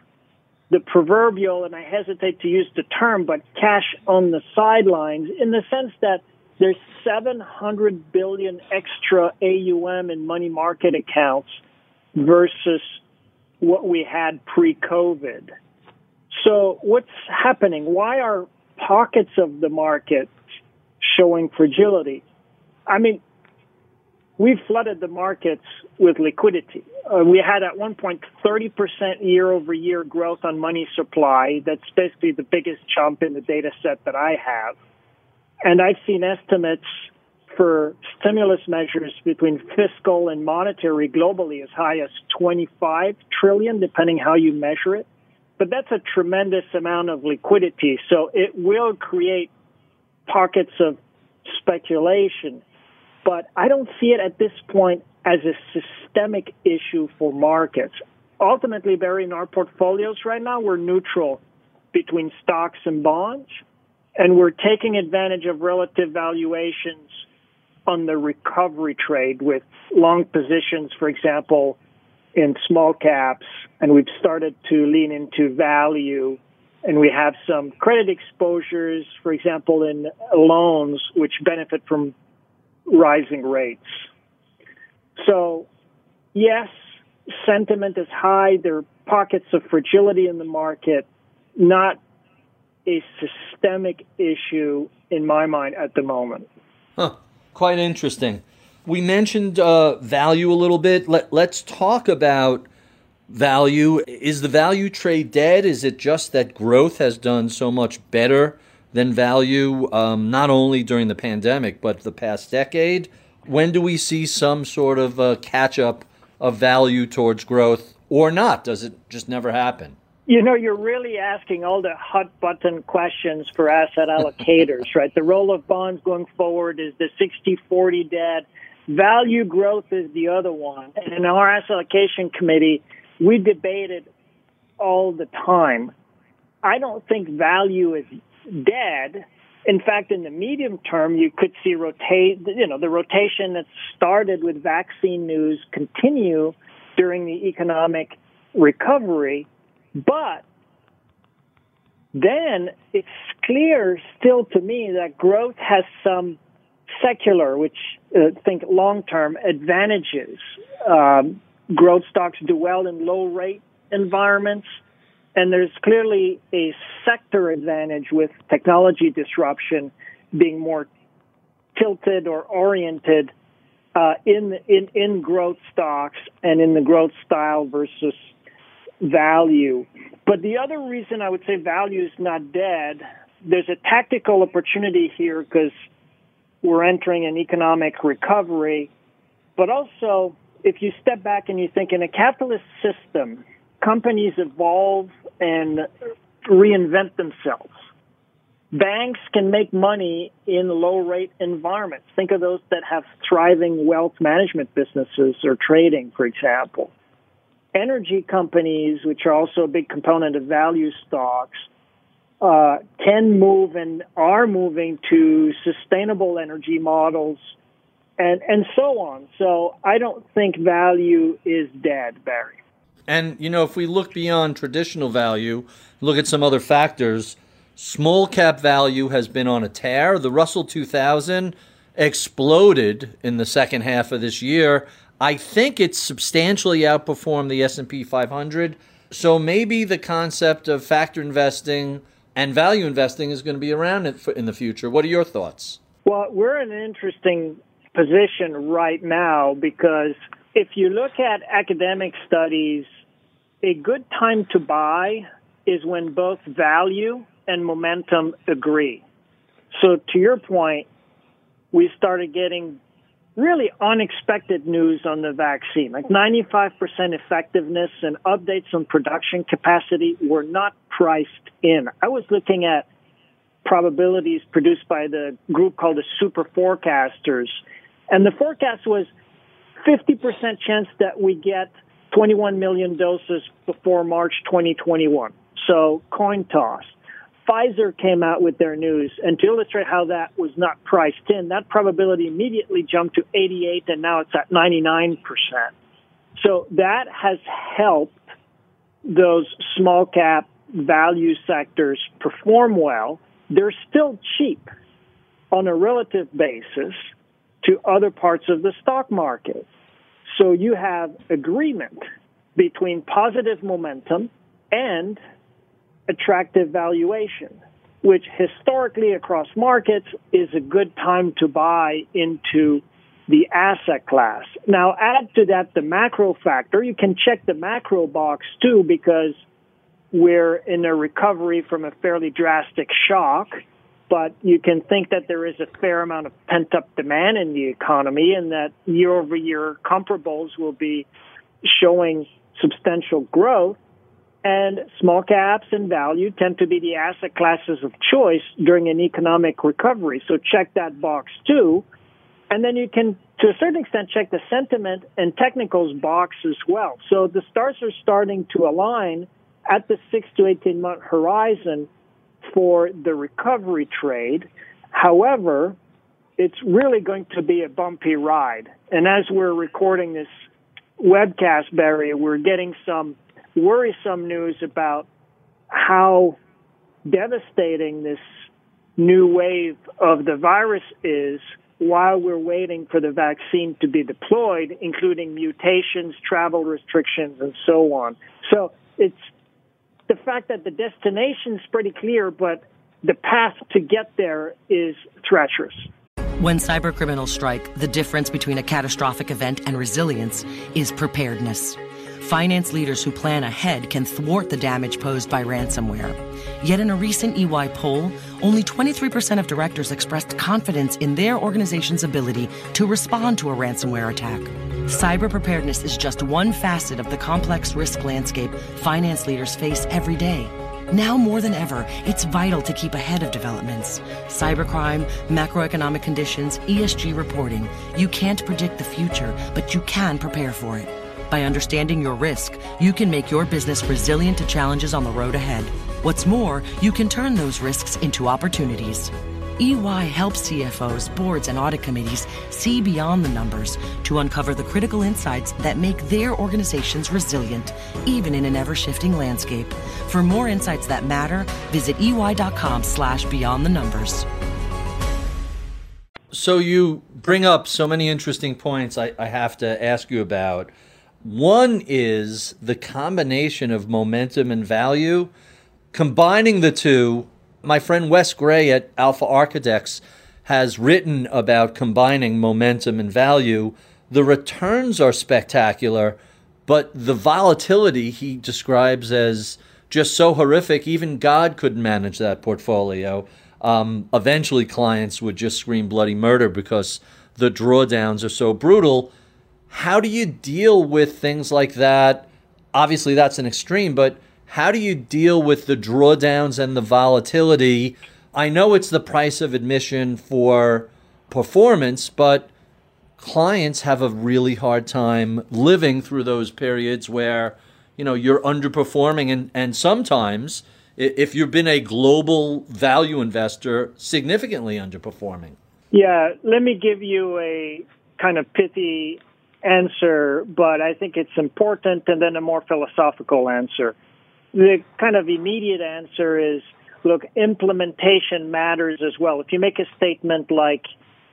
the proverbial, and I hesitate to use the term, but cash on the sidelines, in the sense that there's seven hundred billion extra A U M in money market accounts versus what we had pre-COVID. So what's happening? Why are pockets of the market showing fragility? I mean, we flooded the markets with liquidity. Uh, we had at one point thirty percent year-over-year growth on money supply. That's basically the biggest jump in the data set that I have. And I've seen estimates for stimulus measures between fiscal and monetary globally as high as twenty-five trillion dollars, depending how you measure it. But that's a tremendous amount of liquidity. So it will create pockets of speculation. But I don't see it at this point as a systemic issue for markets. Ultimately, Barry, in our portfolios right now, we're neutral between stocks and bonds, and we're taking advantage of relative valuations on the recovery trade with long positions, for example, in small caps, and we've started to lean into value, and we have some credit exposures, for example, in loans, which benefit from rising rates. So, yes, sentiment is high. There are pockets of fragility in the market, not a systemic issue in my mind at the moment. Huh. Quite interesting. We mentioned uh, value a little bit. Let, let's talk about value. Is the value trade dead? Is it just that growth has done so much better than value, um, not only during the pandemic, but the past decade? When do we see some sort of uh, catch-up of value towards growth, or not? Does it just never happen? You know, you're really asking all the hot-button questions for asset allocators, right? The role of bonds going forward is the sixty forty dead. Value growth is the other one. And in our asset allocation committee, we debated all the time. I don't think value is dead. In fact, in the medium term, you could see rotate, you know, the rotation that started with vaccine news continue during the economic recovery. But then it's clear still to me that growth has some secular, which uh, think long-term advantages. Um, growth stocks do well in low-rate environments. And there's clearly a sector advantage with technology disruption being more tilted or oriented uh, in, in in growth stocks and in the growth style versus value. But the other reason I would say value is not dead, there's a tactical opportunity here because we're entering an economic recovery. But also, if you step back and you think in a capitalist system, companies evolve and reinvent themselves. Banks can make money in low-rate environments. Think of those that have thriving wealth management businesses or trading, for example. Energy companies, which are also a big component of value stocks, uh, can move and are moving to sustainable energy models and, and so on. So I don't think value is dead, Barry. And, you know, if we look beyond traditional value, look at some other factors, small cap value has been on a tear. The Russell two thousand exploded in the second half of this year. I think it's substantially outperformed the S and P five hundred. So maybe the concept of factor investing and value investing is going to be around in the future. What are your thoughts? Well, we're in an interesting position right now because if you look at academic studies, a good time to buy is when both value and momentum agree. So to your point, we started getting really unexpected news on the vaccine, like ninety-five percent effectiveness and updates on production capacity were not priced in. I was looking at probabilities produced by the group called the Super Forecasters, and the forecast was fifty percent chance that we get twenty-one million doses before March twenty twenty-one. So coin toss. Pfizer came out with their news, and to illustrate how that was not priced in, that probability immediately jumped to eighty-eight, and now it's at ninety-nine percent. So that has helped those small cap value sectors perform well. They're still cheap on a relative basis to other parts of the stock market. So you have agreement between positive momentum and attractive valuation, which historically across markets is a good time to buy into the asset class. Now, add to that the macro factor. You can check the macro box too, because we're in a recovery from a fairly drastic shock. But you can think that there is a fair amount of pent-up demand in the economy and that year-over-year comparables will be showing substantial growth. And small caps and value tend to be the asset classes of choice during an economic recovery. So check that box too. And then you can, to a certain extent, check the sentiment and technicals box as well. So the stars are starting to align at the six to eighteen month horizon for the recovery trade. However, it's really going to be a bumpy ride. And as we're recording this webcast, Barry, we're getting some worrisome news about how devastating this new wave of the virus is while we're waiting for the vaccine to be deployed, including mutations, travel restrictions, and so on. So it's the fact that the destination is pretty clear, but the path to get there is treacherous. When cybercriminals strike, the difference between a catastrophic event and resilience is preparedness. Finance leaders who plan ahead can thwart the damage posed by ransomware. Yet in a recent E Y poll, only twenty-three percent of directors expressed confidence in their organization's ability to respond to a ransomware attack. Cyber preparedness is just one facet of the complex risk landscape finance leaders face every day. Now more than ever, it's vital to keep ahead of developments. Cybercrime, macroeconomic conditions, E S G reporting. You can't predict the future, but you can prepare for it. By understanding your risk, you can make your business resilient to challenges on the road ahead. What's more, you can turn those risks into opportunities. E Y helps C F Os, boards, and audit committees see beyond the numbers to uncover the critical insights that make their organizations resilient, even in an ever-shifting landscape. For more insights that matter, visit ey.com slash beyond the numbers. So you bring up so many interesting points I, I have to ask you about. One is the combination of momentum and value. Combining the two, my friend Wes Gray at Alpha Architects has written about combining momentum and value. The returns are spectacular, but the volatility he describes as just so horrific, even God couldn't manage that portfolio. Um, eventually, clients would just scream bloody murder because the drawdowns are so brutal. How do you deal with things like that? Obviously, that's an extreme, but how do you deal with the drawdowns and the volatility? I know it's the price of admission for performance, but clients have a really hard time living through those periods where, you know, you're underperforming. And, and sometimes, if you've been a global value investor, significantly underperforming. Yeah, let me give you a kind of pithy answer, but I think it's important, and then a more philosophical answer. The kind of immediate answer is, look, implementation matters as well. If you make a statement like,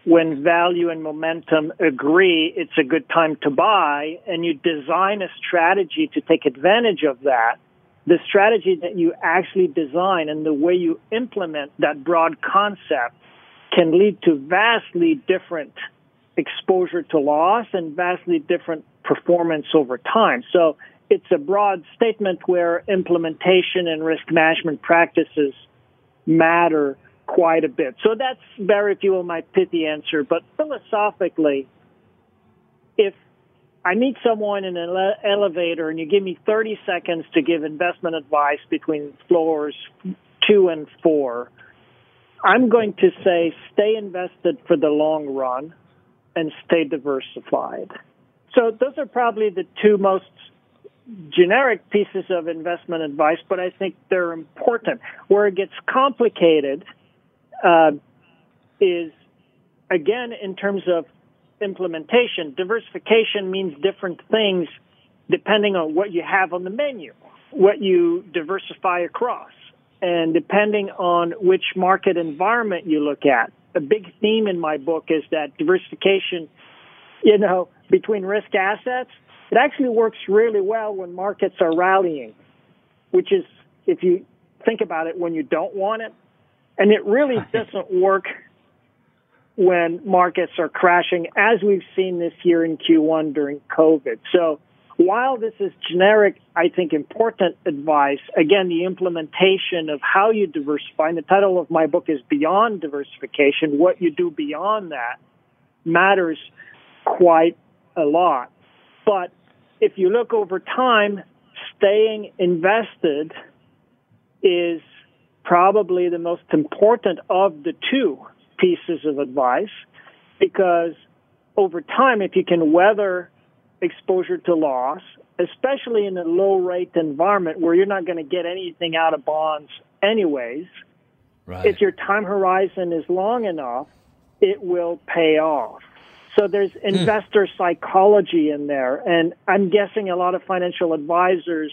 when value and momentum agree, it's a good time to buy, and you design a strategy to take advantage of that, the strategy that you actually design and the way you implement that broad concept can lead to vastly different exposure to loss and vastly different performance over time. So it's a broad statement where implementation and risk management practices matter quite a bit. So that's, Barry, if you will, my pithy answer. But philosophically, if I meet someone in an ele- elevator and you give me thirty seconds to give investment advice between floors two and four, I'm going to say stay invested for the long run and stay diversified. So those are probably the two most generic pieces of investment advice, but I think they're important. Where it gets complicated uh, is, again, in terms of implementation. Diversification means different things depending on what you have on the menu, what you diversify across, and depending on which market environment you look at. A big theme in my book is that diversification, you know, between risk assets, it actually works really well when markets are rallying, which is, if you think about it, when you don't want it. And it really doesn't work when markets are crashing, as we've seen this year in Q one during COVID. So while this is generic, I think important advice, again, the implementation of how you diversify, and the title of my book is Beyond Diversification, what you do beyond that matters quite a lot. But if you look over time, staying invested is probably the most important of the two pieces of advice, because over time, if you can weather exposure to loss, especially in a low-rate environment where you're not going to get anything out of bonds anyways, right, if your time horizon is long enough, it will pay off. So there's investor psychology in there, and I'm guessing a lot of financial advisors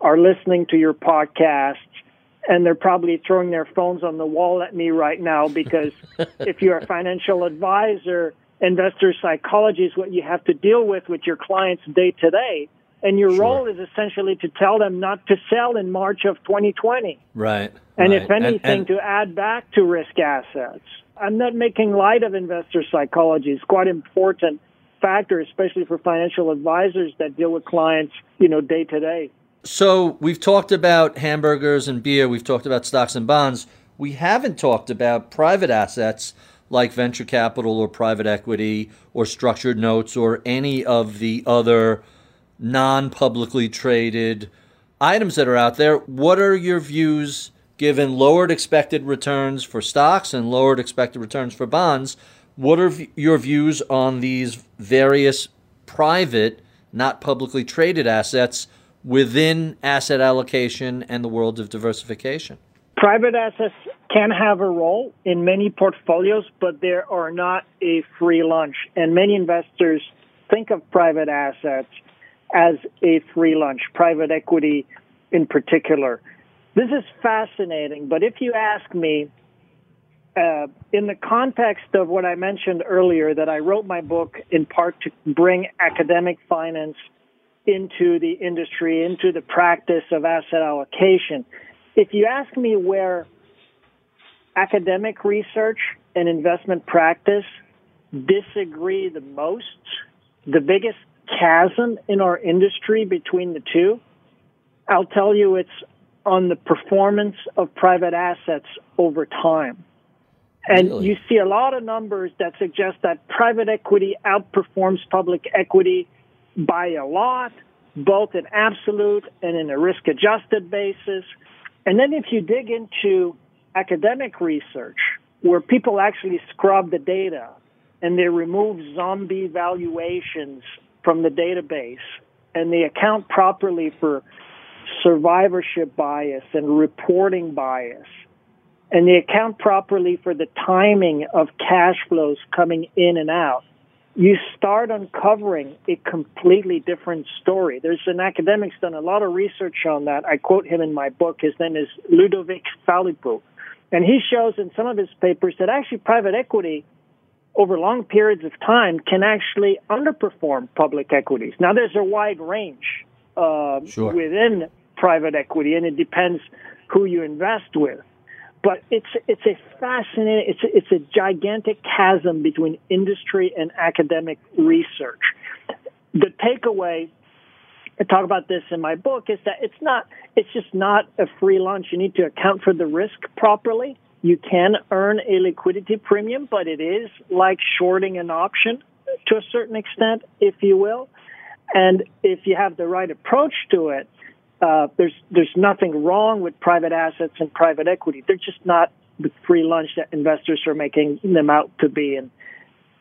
are listening to your podcast, and they're probably throwing their phones on the wall at me right now, because if you're a financial advisor, investor psychology is what you have to deal with with your clients day to day, and your sure. role is essentially to tell them not to sell in March of twenty twenty. Right. And right. if anything, and, and- to add back to risk assets. I'm not making light of investor psychology. It's quite an important factor, especially for financial advisors that deal with clients, you know, day to day. So we've talked about hamburgers and beer. We've talked about stocks and bonds. We haven't talked about private assets like venture capital or private equity or structured notes or any of the other non-publicly traded items that are out there. What are your views given lowered expected returns for stocks and lowered expected returns for bonds? What are v- your views on these various private not publicly traded assets within asset allocation and the world of diversification? Private assets can have a role in many portfolios, but they are not a free lunch. And many investors think of private assets as a free lunch, private equity in particular. This is fascinating, but if you ask me, uh, in the context of what I mentioned earlier, that I wrote my book in part to bring academic finance into the industry, into the practice of asset allocation. If you ask me where academic research and investment practice disagree the most, the biggest chasm in our industry between the two, I'll tell you it's on the performance of private assets over time. And really? You see a lot of numbers that suggest that private equity outperforms public equity by a lot, both in absolute and in a risk-adjusted basis. And then if you dig into academic research, where people actually scrub the data and they remove zombie valuations from the database and they account properly for survivorship bias and reporting bias, and they account properly for the timing of cash flows coming in and out, you start uncovering a completely different story. There's an academic's done a lot of research on that. I quote him in my book. His name is Ludovic Falipu. And he shows in some of his papers that actually private equity over long periods of time can actually underperform public equities. Now, there's a wide range uh, sure. within private equity, and it depends who you invest with. But it's it's a fascinating, it's a, it's a gigantic chasm between industry and academic research. The takeaway, I talk about this in my book, is that it's not it's just not a free lunch. You need to account for the risk properly. You can earn a liquidity premium, but it is like shorting an option to a certain extent, if you will. And if you have the right approach to it, Uh, there's there's nothing wrong with private assets and private equity. They're just not the free lunch that investors are making them out to be. And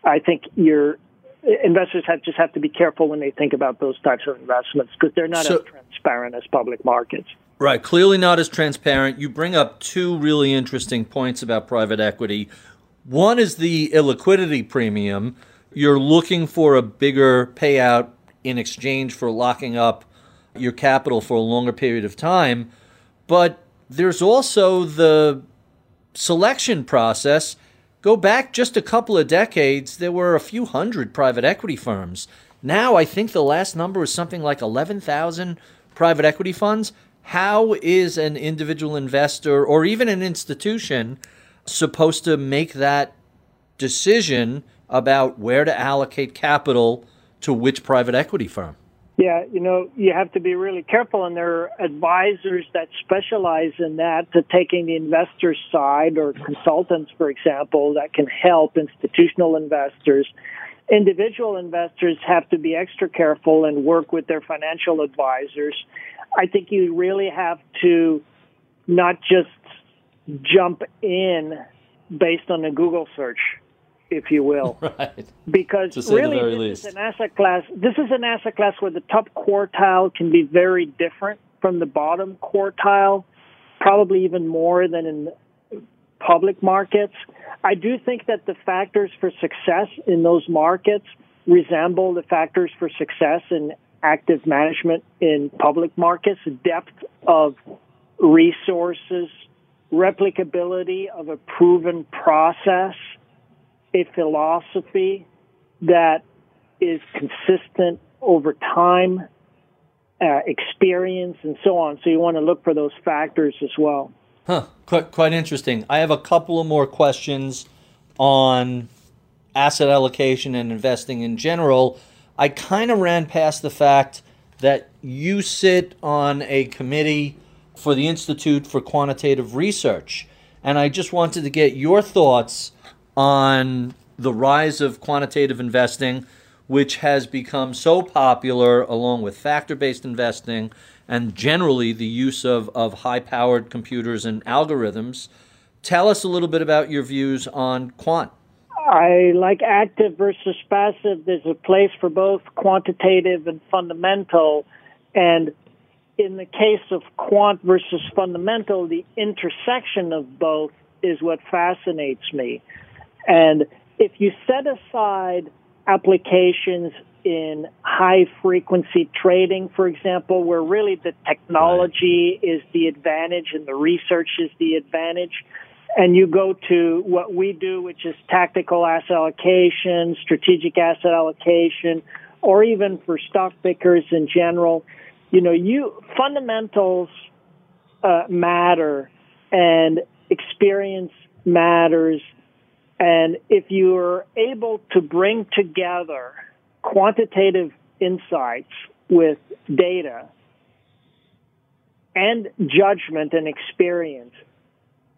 I think your investors have just have to be careful when they think about those types of investments because they're not so, as transparent as public markets. Right, clearly not as transparent. You bring up two really interesting points about private equity. One is the illiquidity premium. You're looking for a bigger payout in exchange for locking up your capital for a longer period of time. But there's also the selection process. Go back just a couple of decades, there were a few hundred private equity firms. Now I think the last number is something like eleven thousand private equity funds. How is an individual investor or even an institution supposed to make that decision about where to allocate capital to which private equity firm? Yeah, you know, you have to be really careful, and there are advisors that specialize in that, to taking the investor side, or consultants, for example, that can help institutional investors. Individual investors have to be extra careful and work with their financial advisors. I think you really have to not just jump in based on a Google search, if you will, right. Because really this is an asset class. This is an asset class where the top quartile can be very different from the bottom quartile, probably even more than in public markets. I do think that the factors for success in those markets resemble the factors for success in active management in public markets: depth of resources, replicability of a proven process, a philosophy that is consistent over time, uh, experience, and so on. So you want to look for those factors as well. Huh, quite, quite interesting. I have a couple of more questions on asset allocation and investing in general. I kind of ran past the fact that you sit on a committee for the Institute for Quantitative Research, and I just wanted to get your thoughts on the rise of quantitative investing, which has become so popular along with factor-based investing and generally the use of, of high-powered computers and algorithms. Tell us a little bit about your views on quant. I like active versus passive. There's a place for both quantitative and fundamental. And in the case of quant versus fundamental, the intersection of both is what fascinates me. And if you set aside applications in high-frequency trading, for example, where really the technology is the advantage and the research is the advantage, and you go to what we do, which is tactical asset allocation, strategic asset allocation, or even for stock pickers in general, you know, you fundamentals uh, matter and experience matters. And if you're able to bring together quantitative insights with data and judgment and experience,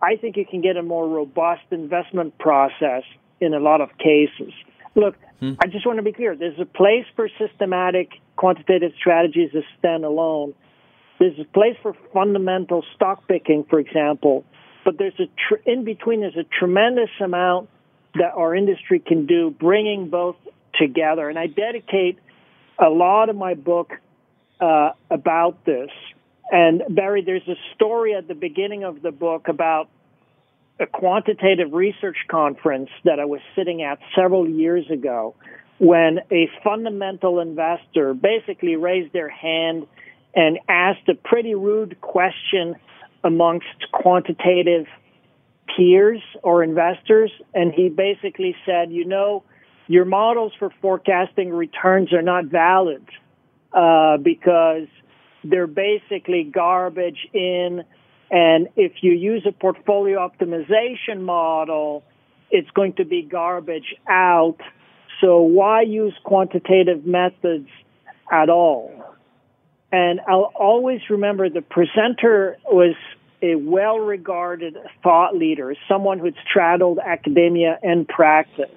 I think you can get a more robust investment process in a lot of cases. Look, hmm. I just want to be clear. There's a place for systematic quantitative strategies as standalone. There's a place for fundamental stock picking, for example. But there's a tr- in between, there's a tremendous amount that our industry can do, bringing both together. And I dedicate a lot of my book uh, about this. And, Barry, there's a story at the beginning of the book about a quantitative research conference that I was sitting at several years ago when a fundamental investor basically raised their hand and asked a pretty rude question amongst quantitative peers or investors. And he basically said, you know, your models for forecasting returns are not valid uh, because they're basically garbage in. And if you use a portfolio optimization model, it's going to be garbage out. So why use quantitative methods at all? And I'll always remember the presenter was a well-regarded thought leader, someone who'd straddled academia and practice.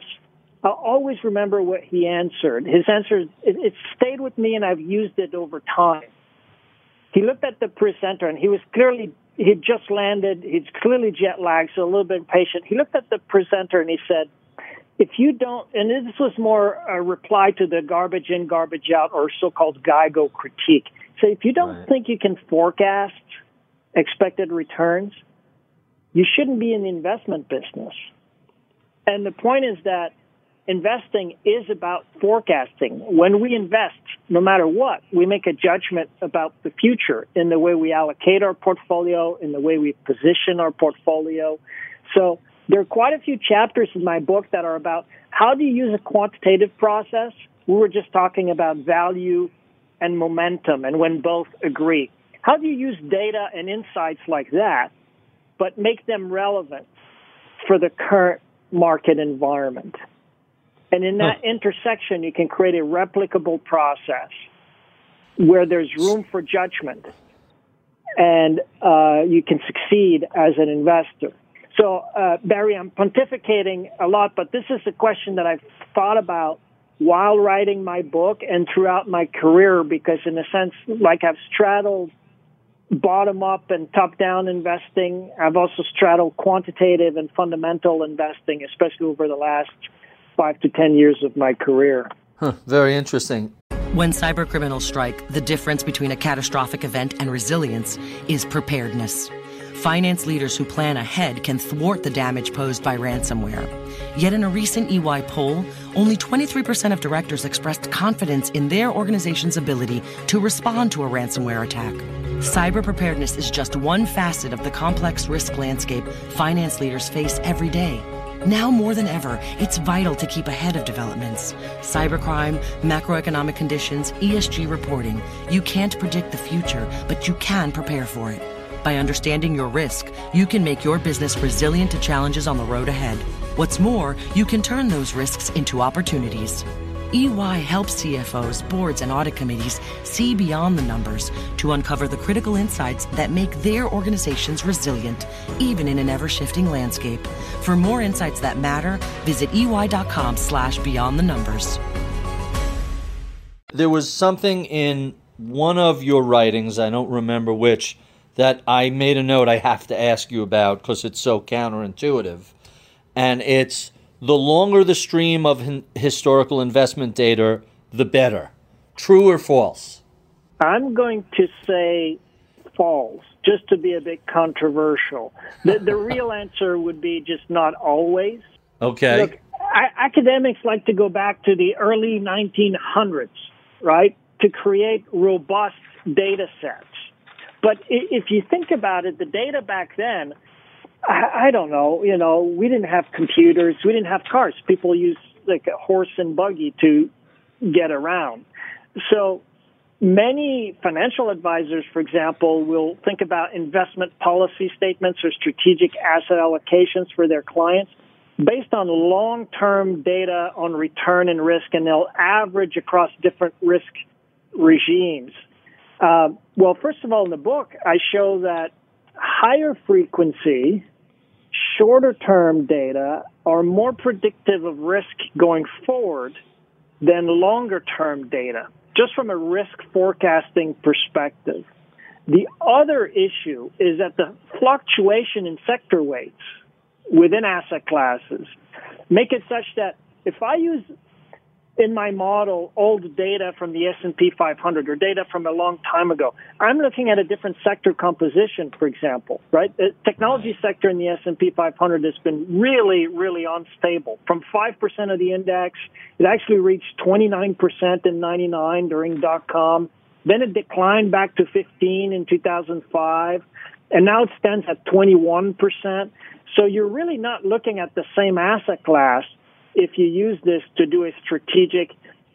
I'll always remember what he answered. His answer, it, it stayed with me, and I've used it over time. He looked at the presenter, and he was clearly, he'd just landed, he's clearly jet-lagged, so a little bit impatient. He looked at the presenter, and he said, if you don't, and this was more a reply to the garbage in, garbage out, or so-called Geico critique. So if you don't right. think you can forecast expected returns, you shouldn't be in the investment business. And the point is that investing is about forecasting. When we invest, no matter what, we make a judgment about the future in the way we allocate our portfolio, in the way we position our portfolio. So there are quite a few chapters in my book that are about how do you use a quantitative process? We were just talking about value and momentum and when both agree. How do you use data and insights like that, but make them relevant for the current market environment? And in that huh. intersection, you can create a replicable process where there's room for judgment and uh, you can succeed as an investor. So, uh, Barry, I'm pontificating a lot, but this is a question that I've thought about while writing my book and throughout my career, because in a sense, like I've straddled bottom-up and top-down investing, I've also straddled quantitative and fundamental investing, especially over the last five to ten years of my career. Huh, very interesting. When cybercriminals strike, the difference between a catastrophic event and resilience is preparedness. Finance leaders who plan ahead can thwart the damage posed by ransomware. Yet in a recent E Y poll, only twenty-three percent of directors expressed confidence in their organization's ability to respond to a ransomware attack. Cyber preparedness is just one facet of the complex risk landscape finance leaders face every day. Now more than ever, it's vital to keep ahead of developments. Cybercrime, macroeconomic conditions, E S G reporting. You can't predict the future, but you can prepare for it. By understanding your risk, you can make your business resilient to challenges on the road ahead. What's more, you can turn those risks into opportunities. E Y helps C F Os, boards, and audit committees see beyond the numbers to uncover the critical insights that make their organizations resilient, even in an ever-shifting landscape. For more insights that matter, visit ey.com slash beyond the numbers. There was something in one of your writings, I don't remember which, that I made a note I have to ask you about because it's so counterintuitive. And it's the longer the stream of hin- historical investment data, the better. True or false? I'm going to say false, just to be a bit controversial. The, the real answer would be just not always. Okay. Look, I, academics like to go back to the early nineteen hundreds, right, to create robust data sets. But if you think about it, the data back then, I, I don't know, you know, we didn't have computers. We didn't have cars. People used like a horse and buggy to get around. So many financial advisors, for example, will think about investment policy statements or strategic asset allocations for their clients based on long-term data on return and risk, and they'll average across different risk regimes. Uh, well, first of all, in the book, I show that higher frequency, shorter-term data are more predictive of risk going forward than longer-term data, just from a risk forecasting perspective. The other issue is that the fluctuation in sector weights within asset classes make it such that if I use in my model old data from the S and P five hundred or data from a long time ago, I'm looking at a different sector composition, for example, right? The technology sector in the S and P five hundred has been really, really unstable. From five percent of the index, it actually reached twenty-nine percent in ninety-nine during dot-com. Then it declined back to fifteen in two thousand five, and now it stands at twenty-one percent. So you're really not looking at the same asset class if you use this to do a strategic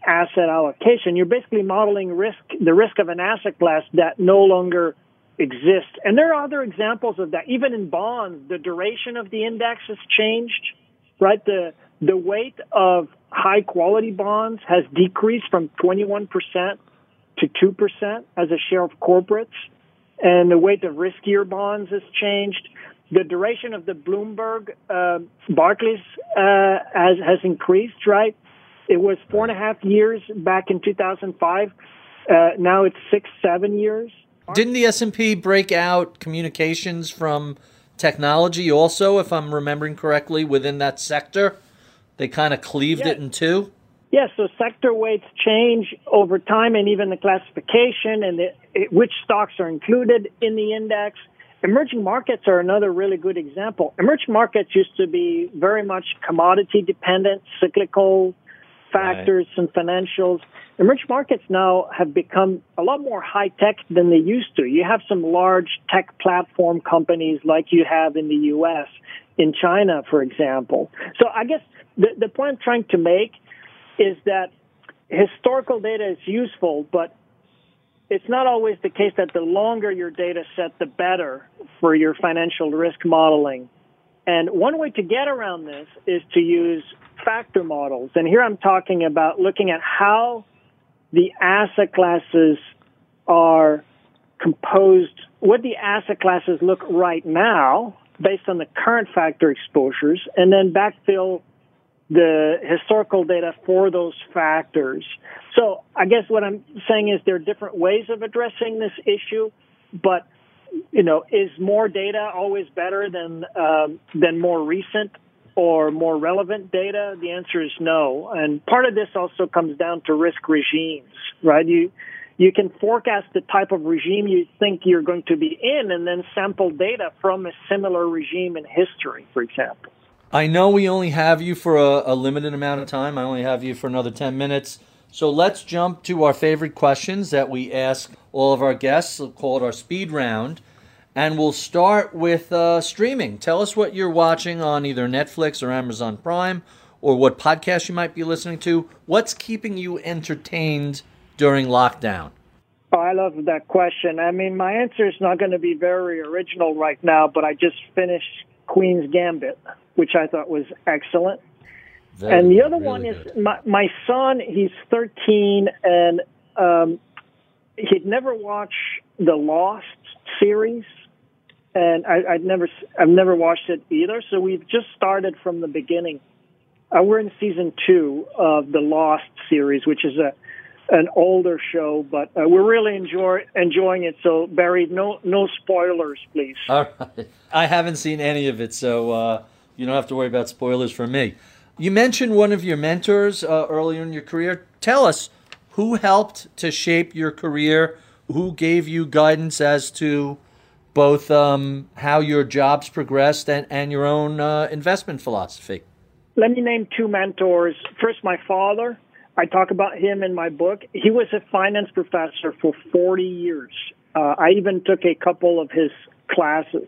asset allocation. You're basically modeling risk, the risk of an asset class that no longer exists. And there are other examples of that. Even in bonds, the duration of the index has changed, right? The the weight of high-quality bonds has decreased from twenty-one percent to two percent as a share of corporates, and the weight of riskier bonds has changed. The duration of the Bloomberg uh, Barclays uh, has, has increased, right? It was four and a half years back in two thousand five. Uh, now it's six, seven years. Didn't the S and P break out communications from technology also, if I'm remembering correctly, within that sector? They kind of cleaved yes. it in two? Yes, yeah, so sector weights change over time, and even the classification and the, it, which stocks are included in the index. Emerging markets are another really good example. Emerging markets used to be very much commodity-dependent, cyclical factors right. and financials. Emerging markets now have become a lot more high-tech than they used to. You have some large tech platform companies like you have in the U S, in China, for example. So I guess the, the point I'm trying to make is that historical data is useful, but it's not always the case that the longer your data set, the better for your financial risk modeling. And one way to get around this is to use factor models. And here I'm talking about looking at how the asset classes are composed, what the asset classes look right now based on the current factor exposures, and then backfill the historical data for those factors. So I guess what I'm saying is there are different ways of addressing this issue, but, you know, is more data always better than um, than more recent or more relevant data? The answer is no. And part of this also comes down to risk regimes, right? You you can forecast the type of regime you think you're going to be in and then sample data from a similar regime in history, for example. I know we only have you for a, a limited amount of time. I only have you for another ten minutes. So let's jump to our favorite questions that we ask all of our guests. We'll call it our speed round. And we'll start with uh, streaming. Tell us what you're watching on either Netflix or Amazon Prime, or what podcast you might be listening to. What's keeping you entertained during lockdown? Oh, I love that question. I mean, my answer is not going to be very original right now, but I just finished Queen's Gambit, which I thought was excellent. Very, and the other really one is my, my son, he's thirteen, and um, he'd never watched the Lost series, and I, I'd never, I've never watched it either, so we've just started from the beginning. Uh, we're in season two of the Lost series, which is a an older show, but uh, we're really enjoy, enjoying it. So, Barry, no no spoilers, please. All right. I haven't seen any of it, so uh, you don't have to worry about spoilers for me. You mentioned one of your mentors uh, earlier in your career. Tell us who helped to shape your career, who gave you guidance as to both um, how your jobs progressed and, and your own uh, investment philosophy. Let me name two mentors. First, my father. I talk about him in my book. He was a finance professor for forty years. Uh, I even took a couple of his classes.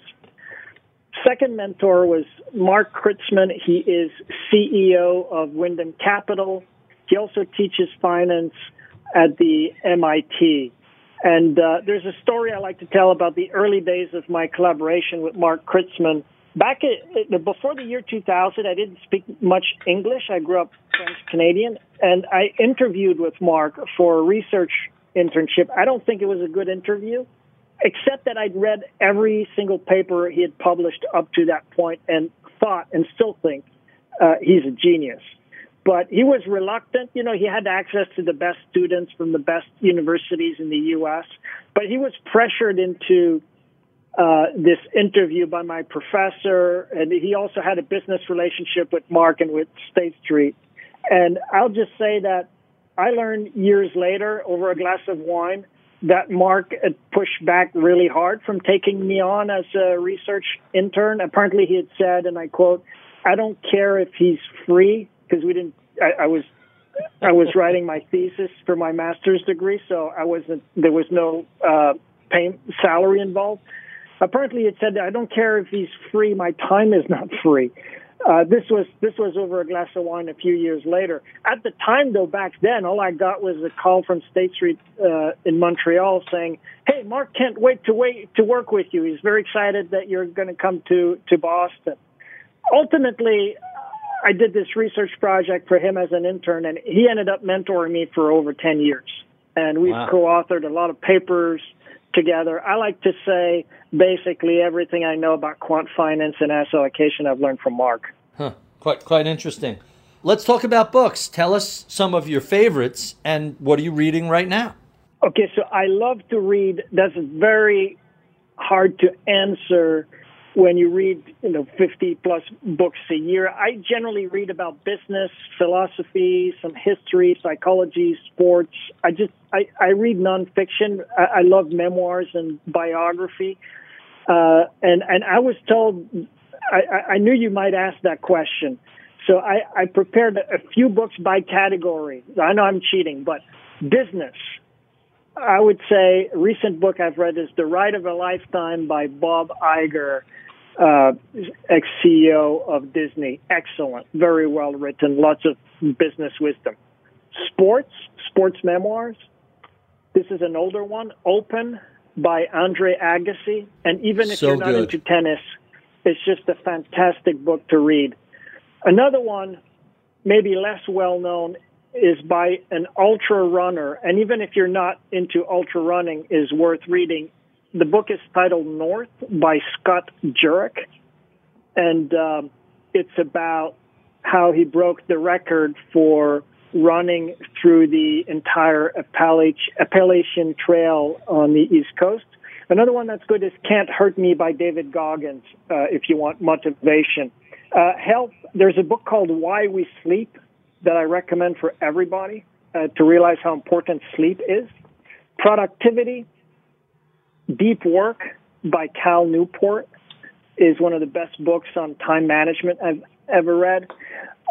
Second mentor was Mark Kritzman. He is C E O of Wyndham Capital. He also teaches finance at the M I T. And uh, there's a story I like to tell about the early days of my collaboration with Mark Kritzman. Back at, before the year two thousand, I didn't speak much English. I grew up French-Canadian, and I interviewed with Mark for a research internship. I don't think it was a good interview, except that I'd read every single paper he had published up to that point and thought and still think uh, he's a genius. But he was reluctant. You know, he had access to the best students from the best universities in the U S, but he was pressured into uh this interview by my professor, and he also had a business relationship with Mark and with State Street. And I'll just say that I learned years later over a glass of wine that Mark had pushed back really hard from taking me on as a research intern. Apparently he had said, and I quote, "I don't care if he's free," because we didn't, I, I was I was writing my thesis for my master's degree, so I wasn't, there was no uh pay, salary involved. Apparently, it said, "I don't care if he's free. My time is not free." Uh, this was this was over a glass of wine a few years later. At the time, though, back then, all I got was a call from State Street uh, in Montreal saying, "Hey, Mark can't wait to wait to work with you. He's very excited that you're going to come to to Boston." Ultimately, I did this research project for him as an intern, and he ended up mentoring me for over ten years, and we've wow. co-authored a lot of papers together. I like to say basically everything I know about quant finance and asset allocation I've learned from Mark. Huh. Quite, quite interesting. Let's talk about books. Tell us some of your favorites and what are you reading right now? Okay, so I love to read. That's very hard to answer when you read, you know, fifty plus books a year. I generally read about business, philosophy, some history, psychology, sports. I just, I, I read nonfiction. I, I love memoirs and biography. Uh, and, and I was told, I, I knew you might ask that question. So I, I prepared a few books by category. I know I'm cheating, but business. I would say a recent book I've read is The Ride of a Lifetime by Bob Iger, uh, ex-C E O of Disney. Excellent. Very well written. Lots of business wisdom. Sports, sports memoirs. This is an older one, Open by Andre Agassi. And even if so you're not good. into tennis, it's just a fantastic book to read. Another one, maybe less well-known, is by an ultra runner, and even if you're not into ultra running, is worth reading. The book is titled North by Scott Jurek, and um, it's about how he broke the record for running through the entire Appalach- Appalachian Trail on the East Coast. Another one that's good is Can't Hurt Me by David Goggins, uh, if you want motivation. Uh, health, there's a book called Why We Sleep that I recommend for everybody uh, to realize how important sleep is. Productivity, Deep Work by Cal Newport is one of the best books on time management I've ever read.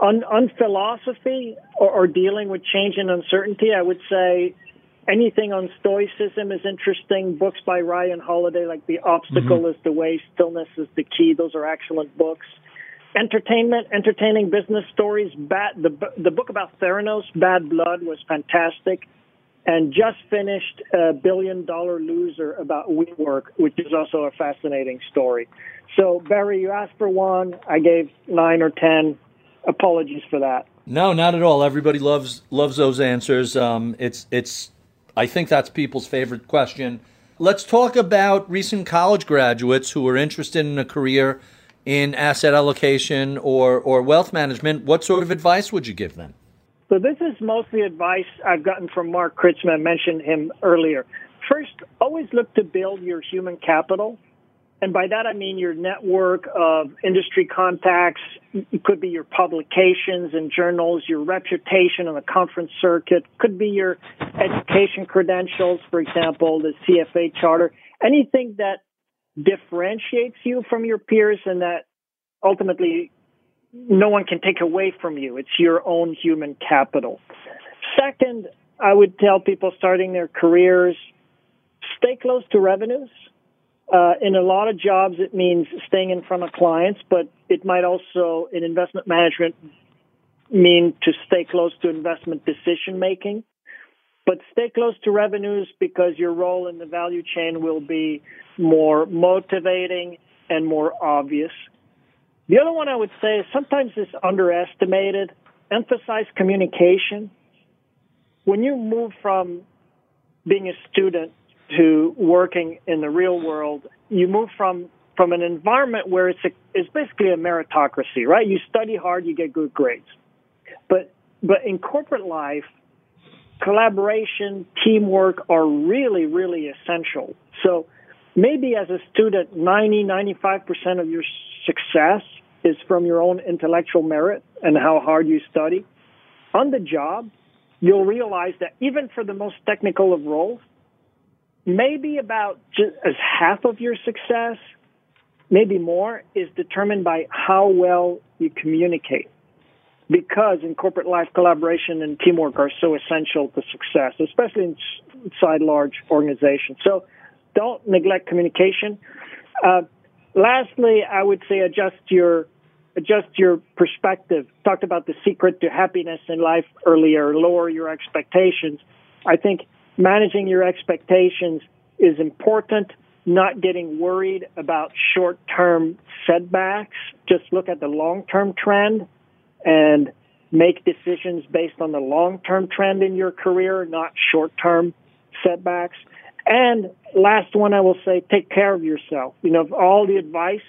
On, on philosophy or, or dealing with change and uncertainty, I would say anything on stoicism is interesting. Books by Ryan Holiday, like The Obstacle mm-hmm. is the Way, Stillness is the Key. Those are excellent books. Entertainment, entertaining business stories. Bad, the the book about Theranos, Bad Blood, was fantastic. And just finished a Billion Dollar Loser about WeWork, which is also a fascinating story. So, Barry, you asked for one. I gave nine or ten. Apologies for that. No, not at all. Everybody loves loves those answers. Um, it's it's. I think that's people's favorite question. Let's talk about recent college graduates who are interested in a career in asset allocation or, or wealth management. What sort of advice would you give them? So this is mostly advice I've gotten from Mark Kritzman. I mentioned him earlier. First, always look to build your human capital And by that, I mean your network of industry contacts. It could be your publications and journals, your reputation on the conference circuit. Could be your education credentials, for example, the C F A charter. Anything that differentiates you from your peers and that ultimately no one can take away from you. It's your own human capital. Second, I would tell people starting their careers, stay close to revenues. Uh, in a lot of jobs, it means staying in front of clients, but it might also, in investment management, mean to stay close to investment decision-making. But stay close to revenues because your role in the value chain will be more motivating and more obvious. The other one I would say is sometimes it's underestimated. Emphasize communication. When you move from being a student to working in the real world, you move from, from an environment where it's, a, it's basically a meritocracy, right? You study hard, you get good grades. But, but in corporate life, collaboration, teamwork are really, really essential. So maybe as a student, ninety, ninety-five percent of your success is from your own intellectual merit and how hard you study. On the job, you'll realize that even for the most technical of roles, maybe about just as half of your success, maybe more, is determined by how well you communicate. Because in corporate life, collaboration and teamwork are so essential to success, especially inside large organizations. So don't neglect communication. Uh, lastly, I would say adjust your adjust your perspective. Talked about the secret to happiness in life earlier, lower your expectations. I think managing your expectations is important, not getting worried about short-term setbacks. Just look at the long-term trend and make decisions based on the long-term trend in your career, not short-term setbacks. And last one, I will say, take care of yourself. You know, of all the advice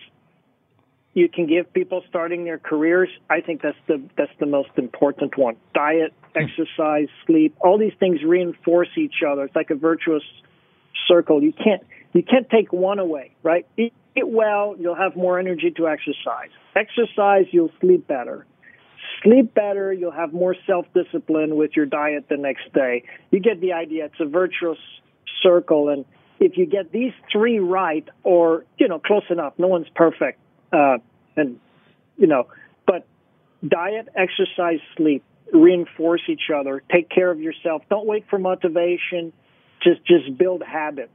you can give people starting their careers, I think that's the that's the most important one. Diet, exercise, sleep, all these things reinforce each other. It's like a virtuous circle. You can't you can't take one away, right? Eat well, you'll have more energy to exercise. Exercise, you'll sleep better. Sleep better, you'll have more self-discipline with your diet the next day. You get the idea. It's a virtuous circle, and if you get these three right, or you know, close enough, no one's perfect, uh, and you know, but diet, exercise, sleep reinforce each other. Take care of yourself. Don't wait for motivation. Just just build habits.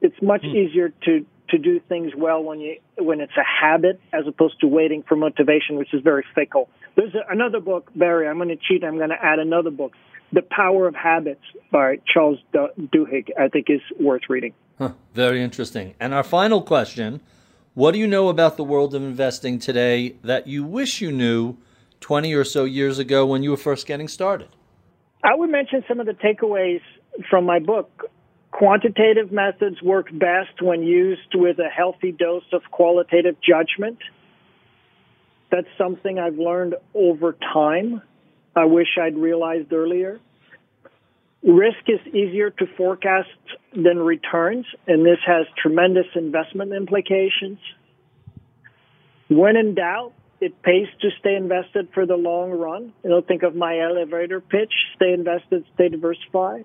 It's much mm. easier to to do things well when you when it's a habit as opposed to waiting for motivation, which is very fickle. There's a, another book, Barry. I'm going to cheat. I'm going to add another book, The Power of Habits by Charles Duhigg. I think is worth reading. Huh, very interesting. And our final question: what do you know about the world of investing today that you wish you knew twenty or so years ago when you were first getting started? I would mention some of the takeaways from my book. Quantitative methods work best when used with a healthy dose of qualitative judgment. That's something I've learned over time. I wish I'd realized earlier. Risk is easier to forecast than returns, and this has tremendous investment implications. When in doubt, it pays to stay invested for the long run. You know, think of my elevator pitch: stay invested, stay diversified.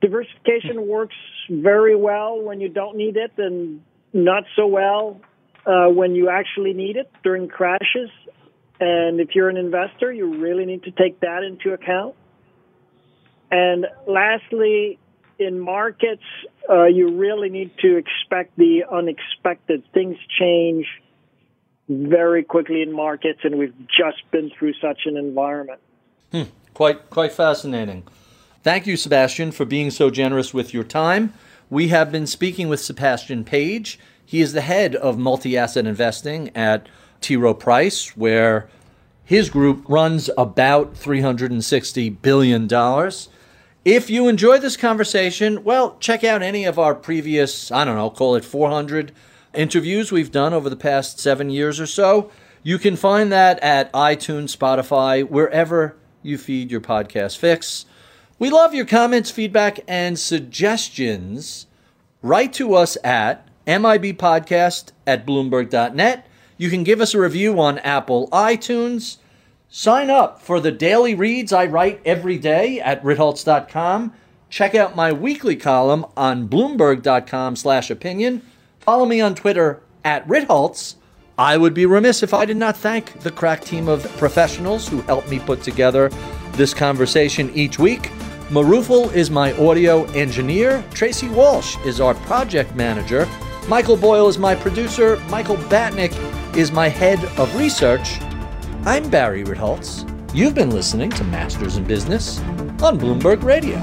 Diversification works very well when you don't need it, and not so well uh, when you actually need it during crashes. And if you're an investor, you really need to take that into account. And lastly, in markets, uh, you really need to expect the unexpected. Things change very quickly in markets, and we've just been through such an environment. Hmm. Quite, quite fascinating. Thank you, Sebastian, for being so generous with your time. We have been speaking with Sebastian Page. He is the head of multi-asset investing at T. Rowe Price, where his group runs about three hundred sixty billion dollars. If you enjoy this conversation, well, check out any of our previous, I don't know, call it four hundred interviews we've done over the past seven years or so. You can find that at iTunes, Spotify, wherever you feed your podcast fix. We love your comments, feedback, and suggestions. Write to us at M I B podcast at bloomberg dot net. You can give us a review on Apple iTunes. Sign up for the daily reads I write every day at ritholtz dot com. Check out my weekly column on bloomberg dot com slash opinion. Follow me on Twitter at Ritholtz. I would be remiss if I did not thank the crack team of professionals who helped me put together this conversation each week. Marufel is my audio engineer. Tracy Walsh is our project manager. Michael Boyle is my producer. Michael Batnick is my head of research. I'm Barry Ritholtz. You've been listening to Masters in Business on Bloomberg Radio.